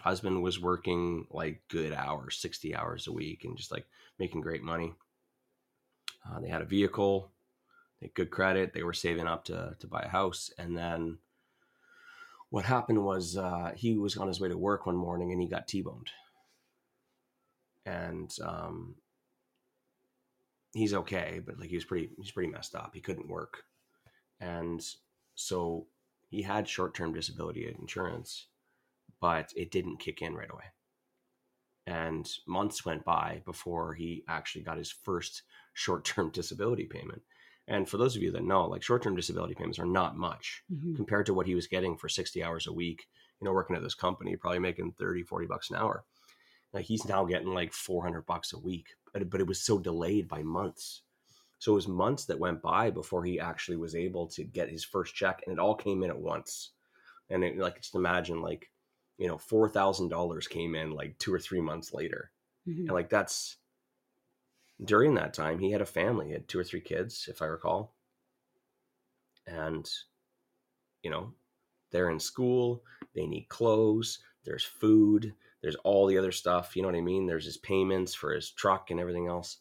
husband was working like good hours, sixty hours a week, and just like making great money. Uh, they had a vehicle, they had good credit. They were saving up to to buy a house. And then what happened was uh, he was on his way to work one morning and he got T-boned. And um he's okay, but like he was pretty, he's pretty messed up. He couldn't work. And so he had short-term disability insurance, but it didn't kick in right away. And months went by before he actually got his first short-term disability payment. And for those of you that know, like short-term disability payments are not much mm-hmm. compared to what he was getting for sixty hours a week, you know, working at this company, probably making thirty, forty bucks an hour. Like he's now getting like four hundred bucks a week, but, but it was so delayed by months. So it was months that went by before he actually was able to get his first check, and it all came in at once. And it, like, just imagine like, you know, four thousand dollars came in like two or three months later. Mm-hmm. And like, that's during that time, he had a family, he had two or three kids, if I recall. And, you know, they're in school, they need clothes, there's food, there's all the other stuff, you know what I mean? There's his payments for his truck and everything else.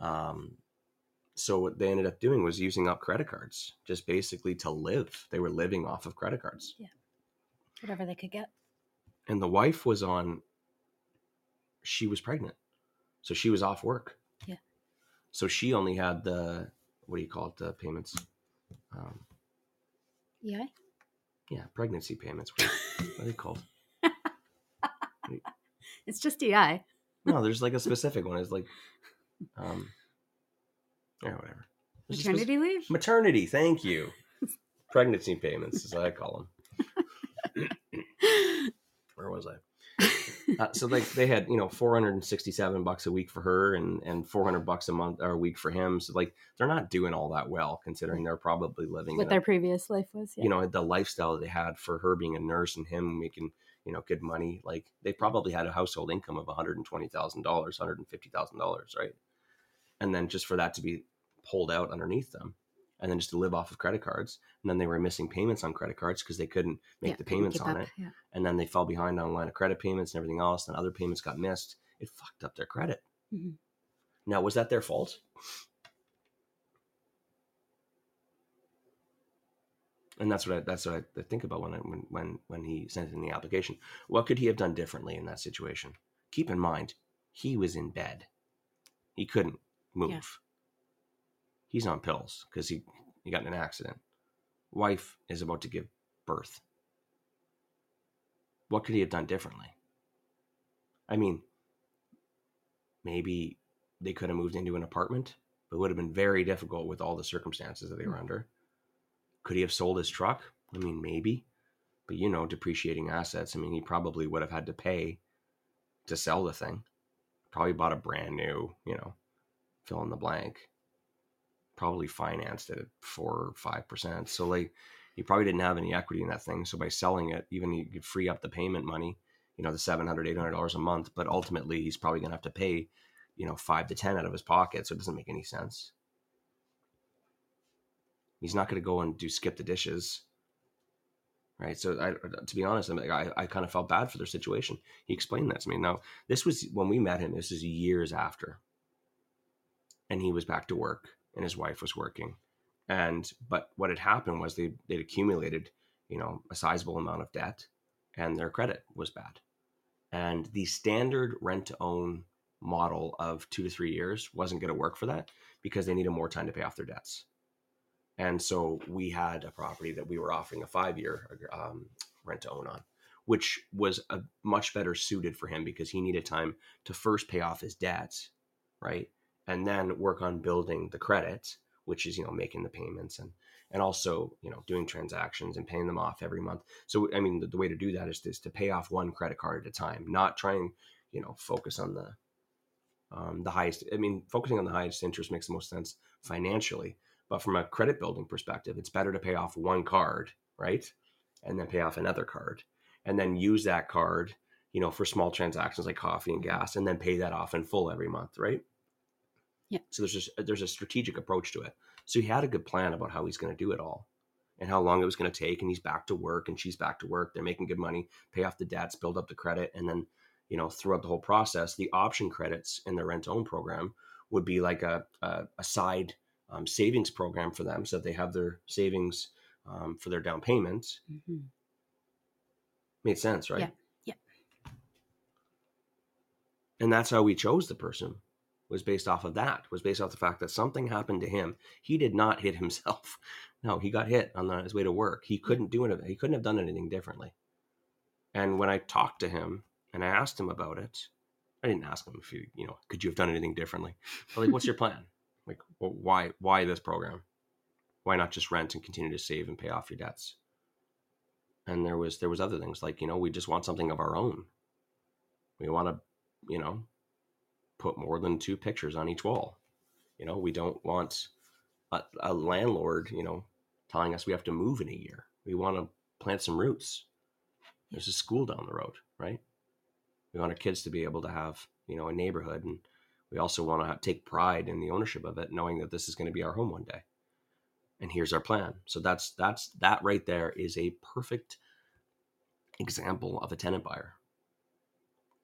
Um, so what they ended up doing was using up credit cards, just basically to live. They were living off of credit cards. Yeah, whatever they could get. And the wife was on, she was pregnant. So she was off work. Yeah. So she only had the, what do you call it, the payments? Um, yeah. Yeah, pregnancy payments. What are they called? It's just D I. No, there's like a specific one. It's like, um, yeah, whatever. There's maternity leave? Maternity, thank you. Pregnancy payments is what I call them. Where was I? Uh, so like they had, you know, four hundred sixty-seven bucks a week for her and, and four hundred bucks a month or a week for him. So like, they're not doing all that well considering they're probably living what their a, previous life was. Yeah. You know, the lifestyle they had for her being a nurse and him making, you know, good money. Like they probably had a household income of one hundred twenty thousand dollars, one hundred fifty thousand dollars, right? And then just for that to be pulled out underneath them and then just to live off of credit cards. And then they were missing payments on credit cards because they couldn't make yeah, the payments on up, it. Yeah. And then they fell behind on line of credit payments and everything else. And other payments got missed. It fucked up their credit. Mm-hmm. Now, was that their fault? And that's what I, that's what I think about when I, when when when he sent in the application. What could he have done differently in that situation? Keep in mind, he was in bed. He couldn't move. Yeah. He's on pills because he, he got in an accident. Wife is about to give birth. What could he have done differently? I mean, maybe they could have moved into an apartment, but it would have been very difficult with all the circumstances that they mm-hmm. were under. Could he have sold his truck? I mean, maybe, but you know, depreciating assets. I mean, he probably would have had to pay to sell the thing. Probably bought a brand new, you know, fill in the blank. Probably financed it at four or five percent. So like, he probably didn't have any equity in that thing. So by selling it, even he could free up the payment money, you know, the seven hundred, eight hundred dollars a month. But ultimately, he's probably going to have to pay, you know, five to ten out of his pocket. So it doesn't make any sense. He's not going to go and do skip the dishes. Right. So I, to be honest, I'm like, I, I kind of felt bad for their situation. He explained that to me. Now, this was when we met him. This is years after. And he was back to work and his wife was working. And but what had happened was they they'd accumulated, you know, a sizable amount of debt, and their credit was bad. And the standard rent to own model of two to three years wasn't going to work for that because they needed more time to pay off their debts. And so we had a property that we were offering a five-year um, rent to own on, which was a much better suited for him because he needed time to first pay off his debts, right? And then work on building the credit, which is, you know, making the payments and, and also, you know, doing transactions and paying them off every month. So, I mean, the, the way to do that is to, is to pay off one credit card at a time, not trying, you know, focus on the, um, the highest. I mean, focusing on the highest interest makes the most sense financially, but from a credit building perspective, it's better to pay off one card, right? And then pay off another card and then use that card, you know, for small transactions like coffee and gas, and then pay that off in full every month, right? Yeah. So there's just, there's a strategic approach to it. So he had a good plan about how he's going to do it all and how long it was going to take. And he's back to work and she's back to work. They're making good money, pay off the debts, build up the credit. And then, you know, throughout the whole process, the option credits in the rent own program would be like a, a, a side um, savings program for them. So they have their savings um, for their down payment. Mm-hmm. Made sense, right? Yeah. Yeah. And that's how we chose the person. was based off of that, was based off the fact that something happened to him. He did not hit himself. No, he got hit on his way to work. He couldn't do anything. He couldn't have done anything differently. And when I talked to him and I asked him about it, I didn't ask him if you, you know, could you have done anything differently? But like, what's your plan? Like, well, why, why this program? Why not just rent and continue to save and pay off your debts? And there was, there was other things like, you know, we just want something of our own. We want to, you know, put more than two pictures on each wall. You know, we don't want a, a landlord, you know, telling us we have to move in a year. We want to plant some roots. There's a school down the road, right? We want our kids to be able to have, you know, a neighborhood. And we also want to have, take pride in the ownership of it, knowing that this is going to be our home one day. And here's our plan. So that's, that's, that right there is a perfect example of a tenant buyer.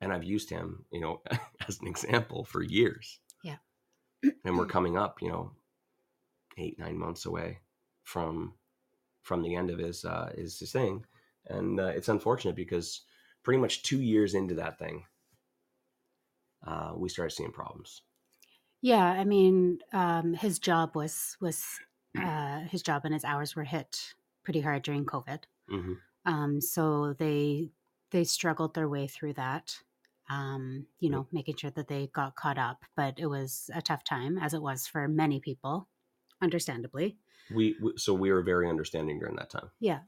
And I've used him, you know, as an example for years. Yeah. And we're coming up, you know, eight, nine months away from from the end of his uh, his, his thing. And uh, it's unfortunate because pretty much two years into that thing, uh, we started seeing problems. Yeah. I mean, um, his job was, was uh, his job and his hours were hit pretty hard during COVID. Mm-hmm. Um, so they they struggled their way through that. Um, you know, making sure that they got caught up, but it was a tough time as it was for many people, understandably. We, we so we were very understanding during that time. Yeah.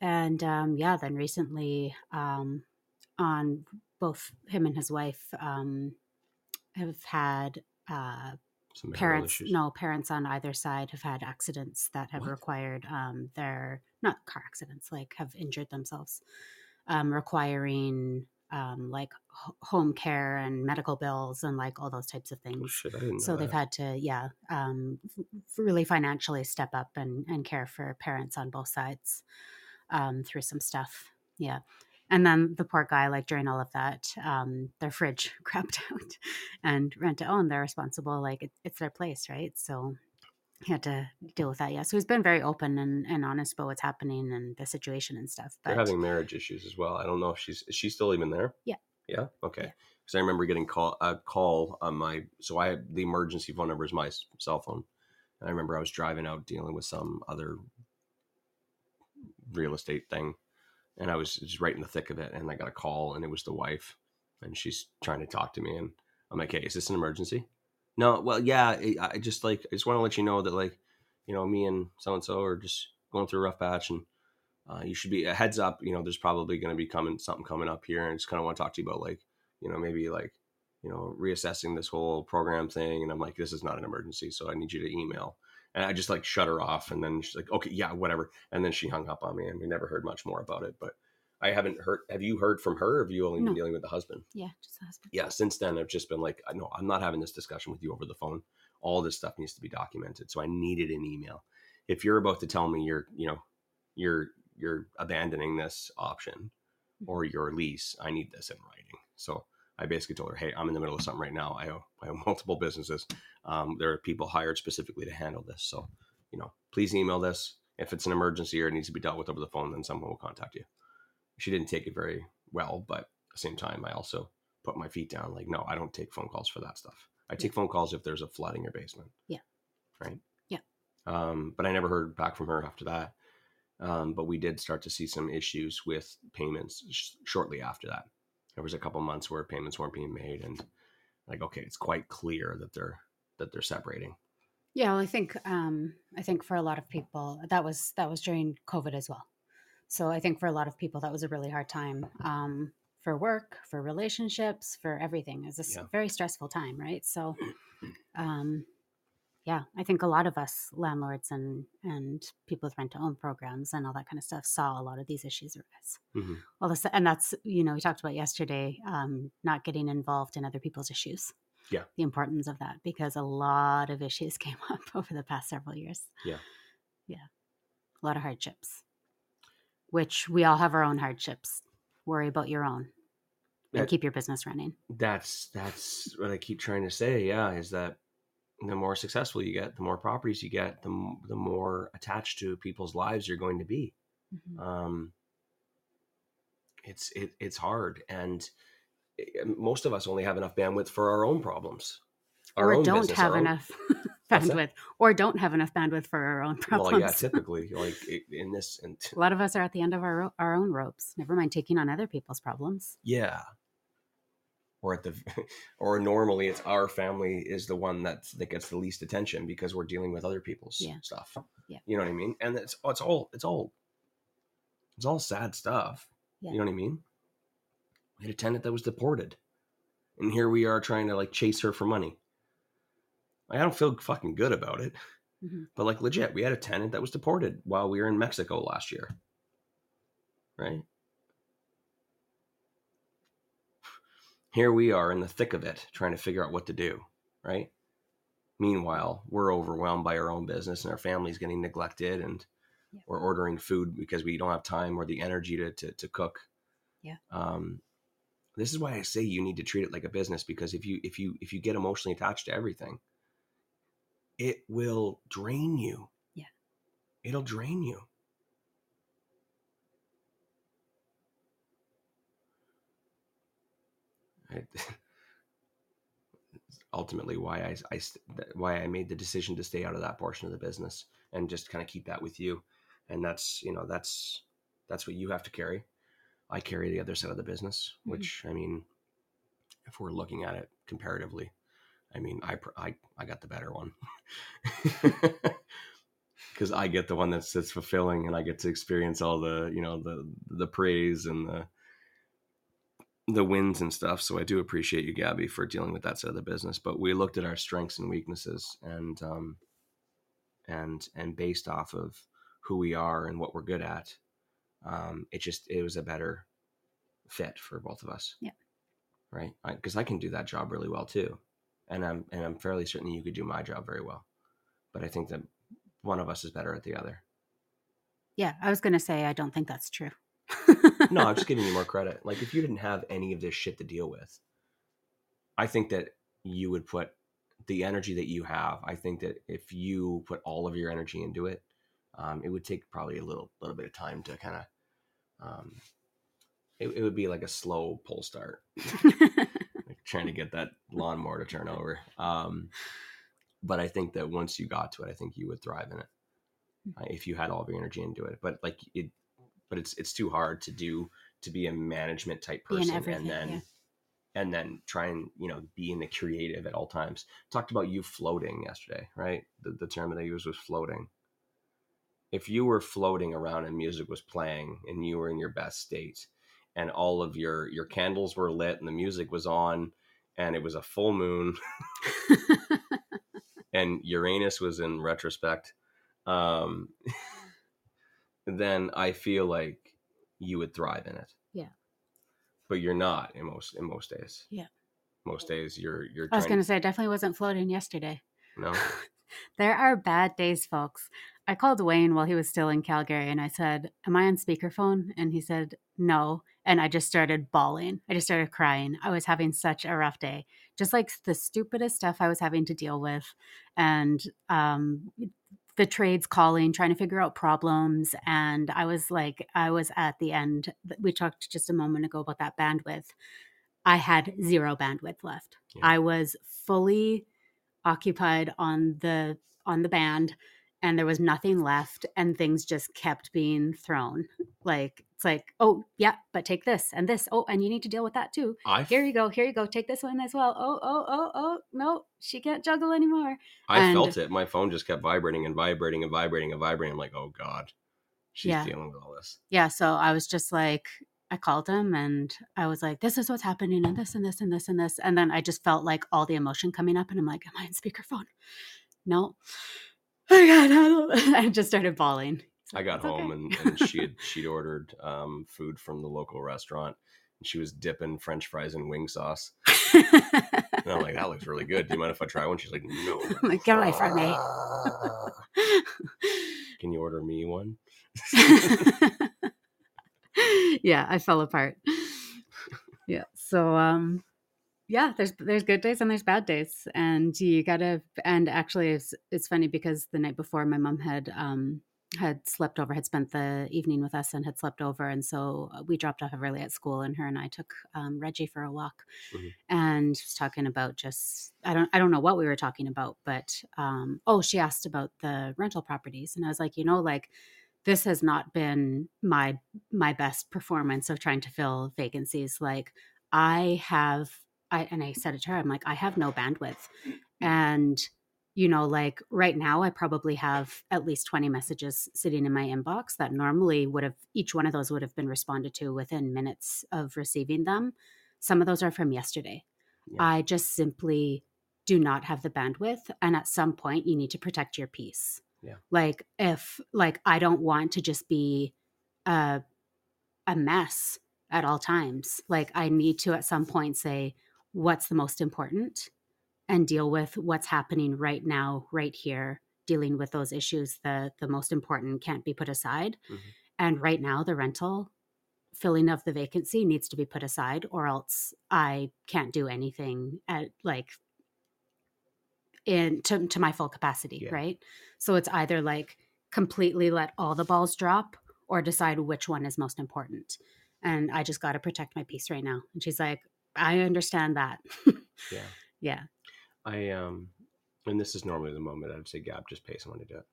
And, um, yeah, then recently, um, on both him and his wife, um, have had, uh, some parents, no parents on either side have had accidents that have what? required, um, their, not car accidents, like have injured themselves, um, requiring, um, like home care and medical bills and like all those types of things. Oh, shit, I didn't know so that. They've had to, yeah, um, really financially step up and, and care for parents on both sides, um, through some stuff. Yeah. And then the poor guy, like during all of that, um, their fridge crapped out and rent to own. They're responsible. Like it, it's their place. Right. So he had to deal with that. Yeah. So he's been very open and, and honest about what's happening and the situation and stuff. But they're having marriage issues as well. I don't know if she's, is she still even there? Yeah. Yeah. Okay. Yeah. Cause I remember getting call, a call on my, so I had the emergency phone number is my cell phone. And I remember I was driving out dealing with some other real estate thing. And I was just right in the thick of it. And I got a call and it was the wife and she's trying to talk to me. And I'm like, hey, is this an emergency? No, well, yeah, I just like, I just want to let you know that like, you know, me and so-and-so are just going through a rough patch and uh, you should be a heads up, you know, there's probably going to be coming something coming up here. And I just kind of want to talk to you about like, you know, maybe like, you know, reassessing this whole program thing. And I'm like, this is not an emergency. So I need you to email. And I just like shut her off. And then she's like, okay, yeah, whatever. And then she hung up on me and we never heard much more about it, but I haven't heard, have you heard from her? Or have you only been no. dealing with the husband? Yeah, just the husband. Yeah, since then, I've just been like, no, I'm not having this discussion with you over the phone. All this stuff needs to be documented. So I needed an email. if you're about to tell me you're, you know, you're, you're abandoning this option or your lease, I need this in writing. So I basically told her, hey, I'm in the middle of something right now. I own, I own multiple businesses. Um, there are people hired specifically to handle this. So, you know, please email this. If it's an emergency or it needs to be dealt with over the phone, then someone will contact you. She didn't take it very well, but at the same time, I also put my feet down. Like, no, I don't take phone calls for that stuff. I take phone calls if there's a flood in your basement. Yeah. Right. Yeah. Um, but I never heard back from her after that. Um, but we did start to see some issues with payments sh- shortly after that. There was a couple months where payments weren't being made, and like, okay, it's quite clear that they're that they're separating. Yeah, well, I think um, I think for a lot of people that was that was during COVID as well. So I think for a lot of people that was a really hard time um, for work, for relationships, for everything. It's a yeah. very stressful time, right? So, um, yeah, I think a lot of us landlords and and people with rent to own programs and all that kind of stuff saw a lot of these issues arise. Mm-hmm. All this, and that's, you know, we talked about yesterday, um, not getting involved in other people's issues. Yeah, the importance of that, because a lot of issues came up over the past several years. Yeah. Yeah. A lot of hardships, which we all have our own hardships. Worry about your own and that, keep your business running. That's, that's what I keep trying to say. Yeah. Is that the more successful you get, the more properties you get, the, the more attached to people's lives you're going to be. Mm-hmm. Um, it's, it, it's hard. And most of us only have enough bandwidth for our own problems. Our or own don't business, have enough bandwidth or don't have enough bandwidth for our own problems. Well, yeah, typically like in this. And a lot of us are at the end of our our own ropes. Never mind taking on other people's problems. Yeah. Or at the, or normally it's our family is the one that's, that gets the least attention because we're dealing with other people's yeah. stuff. Yeah. You know what I mean? And it's, it's all, it's all, it's all sad stuff. Yeah. You know what I mean? We had a tenant that was deported, and here we are trying to like chase her for money. Like, I don't feel fucking good about it, mm-hmm. but like legit, we had a tenant that was deported while we were in Mexico last year. Right? Here we are in the thick of it, trying to figure out what to do. Right? Meanwhile, we're overwhelmed by our own business and our family's getting neglected, and yeah. we're ordering food because we don't have time or the energy to, to, to cook. Yeah. Um, This is why I say you need to treat it like a business, because if you if you if you get emotionally attached to everything, it will drain you. Yeah. It'll drain you. I, ultimately why I, I why I made the decision to stay out of that portion of the business and just kind of keep that with you. And that's, you know, that's that's what you have to carry. I carry the other side of the business, which, mm-hmm. I mean, if we're looking at it comparatively, I mean, I, I, I got the better one because I get the one that's, that's fulfilling, and I get to experience all the, you know, the, the praise and the, the wins and stuff. So I do appreciate you, Gabby, for dealing with that side of the business, but we looked at our strengths and weaknesses and, um, and, and based off of who we are and what we're good at, Um, it just, it was a better fit for both of us. Yeah. Right. I, Cause I can do that job really well too. And I'm, and I'm fairly certain you could do my job very well, but I think that one of us is better at the other. Yeah. I was going to say, I don't think that's true. No, I'm just giving you more credit. Like if you didn't have any of this shit to deal with, I think that you would put the energy that you have. I think that if you put all of your energy into it, um, it would take probably a little, little bit of time to kind of, um, it, it would be like a slow pull start, like trying to get that lawnmower to turn over. Um, but I think that once you got to it, I think you would thrive in it uh, if you had all of your energy into it, but like it, but it's, it's too hard to do, to be a management type person and then, yeah. and then try and, you know, be in the creative at all times. Talked about you floating yesterday, right? The, the term that I used was floating. If you were floating around and music was playing and you were in your best state and all of your, your candles were lit and the music was on and it was a full moon and Uranus was in retrospect, um, then I feel like you would thrive in it. Yeah. But you're not in most, in most days. Yeah. Most days you're, you're. I was going to say, I definitely wasn't floating yesterday. No. There are bad days, folks. I called Wayne while he was still in Calgary and I said, am I on speakerphone? And he said, no. And I just started bawling. I just started crying. I was having such a rough day, just like the stupidest stuff I was having to deal with. And um, the trades calling, trying to figure out problems. And I was like, I was at the end. We talked just a moment ago about that bandwidth. I had zero bandwidth left. Yeah. I was fully occupied on the on the band. And there was nothing left and things just kept being thrown. Like, it's like, oh, yeah, but take this and this. Oh, and you need to deal with that too. I've, here you go. Here you go. Take this one as well. Oh, oh, oh, oh, no, she can't juggle anymore. I and, felt it. My phone just kept vibrating and vibrating and vibrating and vibrating. I'm like, oh God, she's yeah. dealing with all this. Yeah. So I was just like, I called him and I was like, this is what's happening and this and this and this and this. And then I just felt like all the emotion coming up and I'm like, am I on speakerphone? No. Oh my God, I just started bawling. So I got home okay. and, and she had she'd ordered um, food from the local restaurant and she was dipping French fries in wing sauce. And I'm like, that looks really good. Do you mind if I try one? She's like, no. I'm like, get away from me. Can you order me one? Yeah, I fell apart. Yeah. So um yeah, there's there's good days and there's bad days, and you gotta. And actually, it's it's funny because the night before, my mom had um had slept over, had spent the evening with us, and had slept over, and so we dropped off early at school, and her and I took um, Reggie for a walk, mm-hmm. and was talking about just I don't I don't know what we were talking about, but um oh, she asked about the rental properties, and I was like, you know, like. This has not been my my best performance of trying to fill vacancies. Like I have, I and I said it to her, I'm like, I have no bandwidth. And, you know, like right now I probably have at least twenty messages sitting in my inbox that normally would have, each one of those would have been responded to within minutes of receiving them. Some of those are from yesterday. Yeah. I just simply do not have the bandwidth. And at some point you need to protect your peace. Yeah. Like if like I don't want to just be a a mess at all times. Like I need to at some point say what's the most important and deal with what's happening right now, right here, dealing with those issues that the most important can't be put aside. Mm-hmm. And right now the rental filling of the vacancy needs to be put aside or else I can't do anything at like in to, to my full capacity, yeah. right? So it's either like completely let all the balls drop or decide which one is most important. And I just got to protect my peace right now. And she's like, I understand that. yeah. Yeah. I, um, and this is normally the moment I would say, Gab, just pay someone to do it.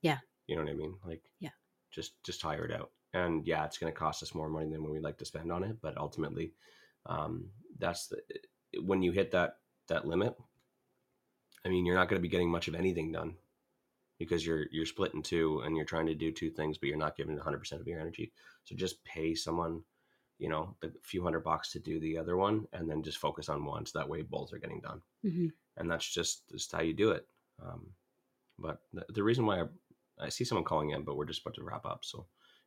Yeah. You know what I mean? Like, yeah, just, just hire it out. And yeah, it's going to cost us more money than what we'd like to spend on it. But ultimately, um, that's the, when you hit that, that limit, I mean, you're not going to be getting much of anything done because you're you're split in two and you're trying to do two things, but you're not giving one hundred percent of your energy. So just pay someone, you know, a few hundred bucks to do the other one and then just focus on one. So that way both are getting done. Mm-hmm. And that's just, just how you do it. Um, but the, the reason why I, I see someone calling in, but we're just about to wrap up. So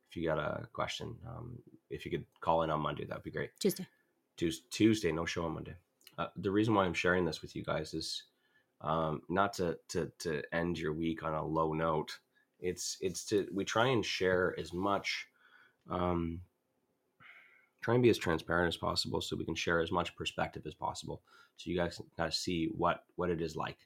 if you got a question, um, if you could call in on Monday, that'd be great. Tuesday. Tuesday, Tuesday no show on Monday. Uh, the reason why I'm sharing this with you guys is, Um, not to, to, to end your week on a low note. It's, it's to, we try and share as much, um, try and be as transparent as possible so we can share as much perspective as possible. So you guys gotta see what, what it is like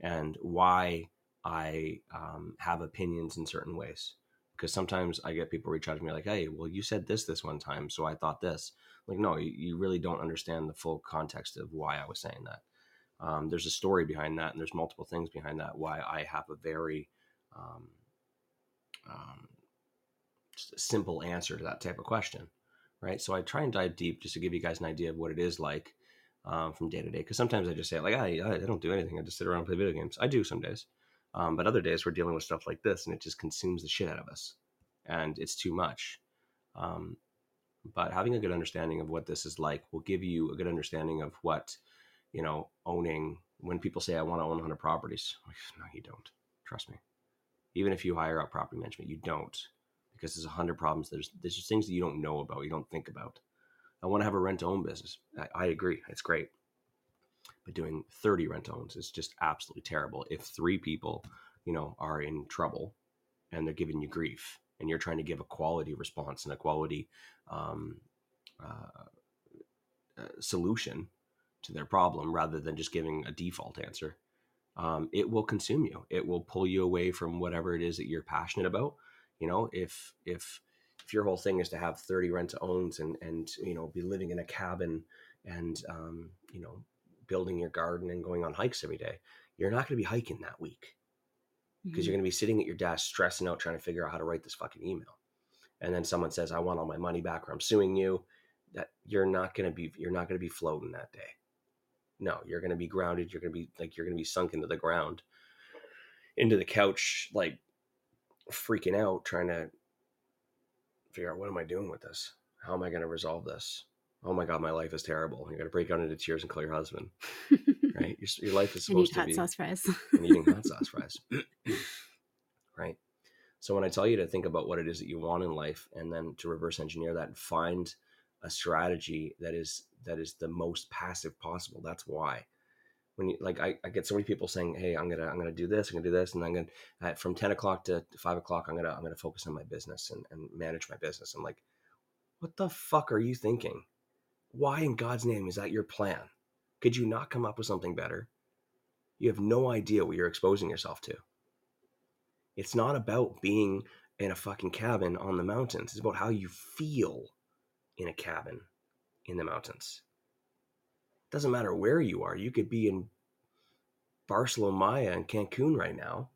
and why I, um, have opinions in certain ways. Because sometimes I get people reach out to me like, hey, well, you said this, this one time. So I thought this. Like, no, you, you really don't understand the full context of why I was saying that. Um, there's a story behind that and there's multiple things behind that, why I have a very um, um, just a simple answer to that type of question, right? So I try and dive deep just to give you guys an idea of what it is like um, from day to day. Because sometimes I just say like, I, I don't do anything. I just sit around and play video games. I do some days. Um, but other days we're dealing with stuff like this and it just consumes the shit out of us and it's too much. Um, but having a good understanding of what this is like will give you a good understanding of what you know, owning, when people say, I want to own one hundred properties, like, no, you don't. Trust me. Even if you hire out property management, you don't because there's one hundred problems. There's there's just things that you don't know about, you don't think about. I want to have a rent-to-own business. I, I agree. It's great. But doing thirty rent owns is just absolutely terrible. If three people, you know, are in trouble and they're giving you grief and you're trying to give a quality response and a quality um, uh, uh, solution to their problem rather than just giving a default answer, um, it will consume you. It will pull you away from whatever it is that you're passionate about. You know, if, if, if your whole thing is to have thirty rent to owns and, and, you know, be living in a cabin and, um, you know, building your garden and going on hikes every day, you're not going to be hiking that week because mm-hmm. you're going to be sitting at your desk stressing out, trying to figure out how to write this fucking email. And then someone says, I want all my money back or I'm suing you. That you're not going to be, you're not going to be floating that day. No, you're going to be grounded. You're going to be like, you're going to be sunk into the ground, into the couch, like freaking out, trying to figure out, what am I doing with this? How am I going to resolve this? Oh my God, my life is terrible. You're going to break out into tears and call your husband, right? Your, your life is supposed to be hot sauce fries. And eating hot sauce fries, right? So when I tell you to think about what it is that you want in life and then to reverse engineer that and find a strategy that is, that is the most passive possible. That's why when you, like, I, I get so many people saying, hey, I'm going to, I'm going to do this, I'm going to do this. And I'm going to, uh, from ten o'clock to five o'clock, I'm going to, I'm going to focus on my business and, and manage my business. I'm like, what the fuck are you thinking? Why in God's name is that your plan? Could you not come up with something better? You have no idea what you're exposing yourself to. It's not about being in a fucking cabin on the mountains. It's about how you feel in a cabin in the mountains. It doesn't matter where you are. You could be in Barcelona and Cancun right now.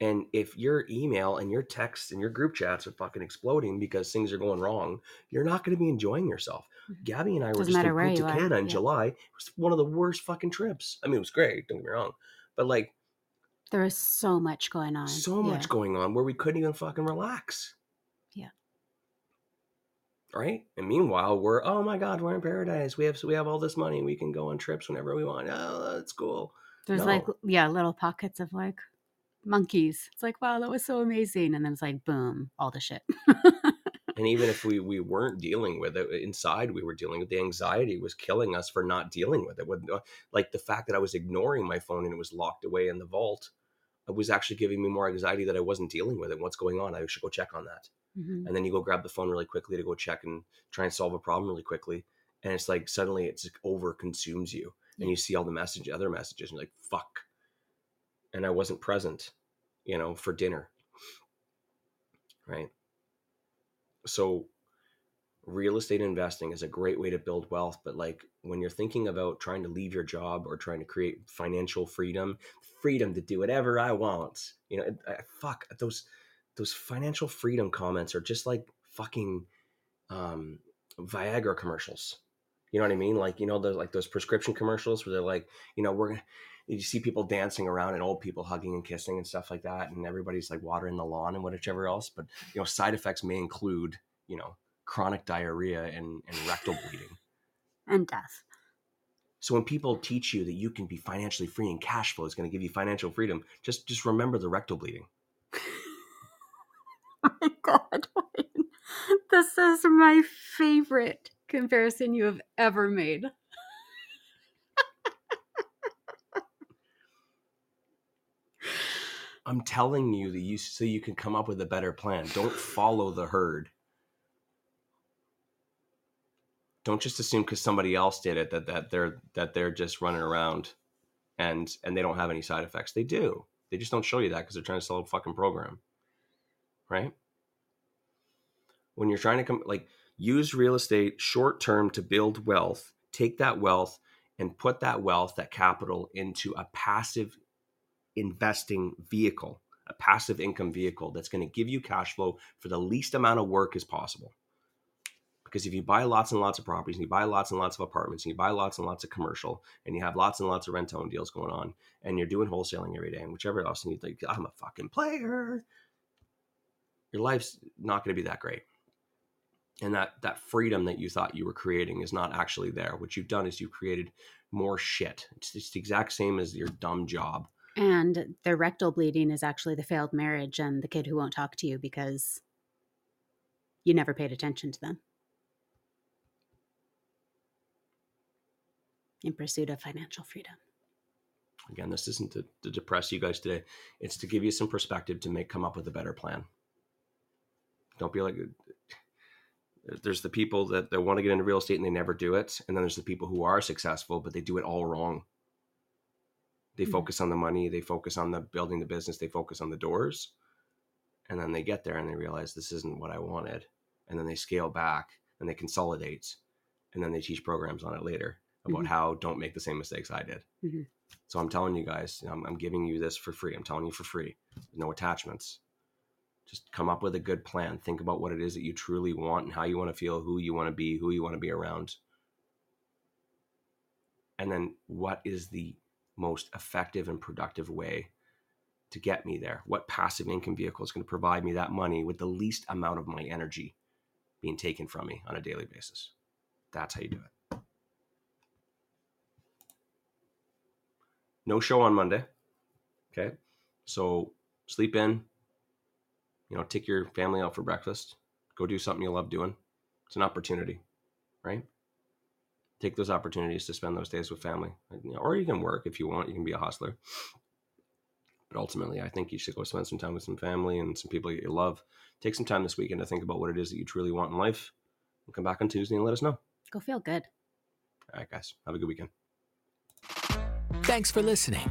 And if your email and your texts and your group chats are fucking exploding because things are going wrong, you're not going to be enjoying yourself. Gabby and I were Doesn't just in Punta Cana in yeah. July. It was one of the worst fucking trips. I mean, it was great. Don't get me wrong. But like. There is so much going on. So yeah. much going on where we couldn't even fucking relax. Yeah. Right? And meanwhile, we're, oh my God, we're in paradise. We have, so we have all this money. We can go on trips whenever we want. Oh, that's cool. There's no. like, yeah, little pockets of like. Monkeys. It's like, wow, that was so amazing. And then it's like, boom, all the shit. And even if we, we weren't dealing with it inside, we were dealing with the anxiety was killing us for not dealing with it. With, like the fact that I was ignoring my phone and it was locked away in the vault, it was actually giving me more anxiety that I wasn't dealing with it. What's going on? I should go check on that. Mm-hmm. And then you go grab the phone really quickly to go check and try and solve a problem really quickly. And it's like, suddenly it's like over consumes you. Yeah. And you see all the message, other messages, and you're like, fuck. And I wasn't present, you know, for dinner. Right. So real estate investing is a great way to build wealth. But like when you're thinking about trying to leave your job or trying to create financial freedom, freedom to do whatever I want, you know, I, I, fuck those, those financial freedom comments are just like fucking um, Viagra commercials. You know what I mean? Like, you know, those, like those prescription commercials where they're like, you know, we're going to, you see people dancing around and old people hugging and kissing and stuff like that. And everybody's like watering the lawn and whatever else. But, you know, side effects may include, you know, chronic diarrhea and, and rectal bleeding. And death. So when people teach you that you can be financially free and cash flow is going to give you financial freedom, just just remember the rectal bleeding. Oh, my God. This is my favorite comparison you have ever made. I'm telling you that you, so you can come up with a better plan. Don't follow the herd. Don't just assume because somebody else did it that, that they're, that they're just running around and, and they don't have any side effects. They do. They just don't show you that because they're trying to sell a fucking program. Right? When you're trying to come, like, use real estate short term to build wealth, take that wealth and put that wealth, that capital into a passive investing vehicle, a passive income vehicle that's going to give you cash flow for the least amount of work as possible. Because if you buy lots and lots of properties and you buy lots and lots of apartments and you buy lots and lots of commercial and you have lots and lots of rent own deals going on and you're doing wholesaling every day and whichever else, and you think, I'm a fucking player, your life's not going to be that great. And that, that freedom that you thought you were creating is not actually there. What you've done is you've created more shit. It's, it's the exact same as your dumb job. And the rectal bleeding is actually the failed marriage and the kid who won't talk to you because you never paid attention to them. in pursuit of financial freedom. Again, this isn't to, to depress you guys today. It's to give you some perspective to make come up with a better plan. Don't be like, there's the people that, that want to get into real estate and they never do it. And then there's the people who are successful, but they do it all wrong. They mm-hmm. focus on the money. They focus on the building the business. They focus on the doors. And then they get there and they realize this isn't what I wanted. And then they scale back and they consolidate. And then they teach programs on it later about mm-hmm. how don't make the same mistakes I did. Mm-hmm. So I'm telling you guys, I'm, I'm giving you this for free. I'm telling you for free, no attachments. Just come up with a good plan. Think about what it is that you truly want and how you want to feel, who you want to be, who you want to be around. And then what is the most effective and productive way to get me there? What passive income vehicle is going to provide me that money with the least amount of my energy being taken from me on a daily basis? That's how you do it. No show on Monday. Okay. So sleep in, you know, take your family out for breakfast, go do something you love doing. It's an opportunity, right? Take those opportunities to spend those days with family, or you can work if you want, you can be a hustler, but ultimately I think you should go spend some time with some family and some people that you love. Take some time this weekend to think about what it is that you truly want in life and come back on Tuesday and let us know. Go feel good. All right, guys, have a good weekend. Thanks for listening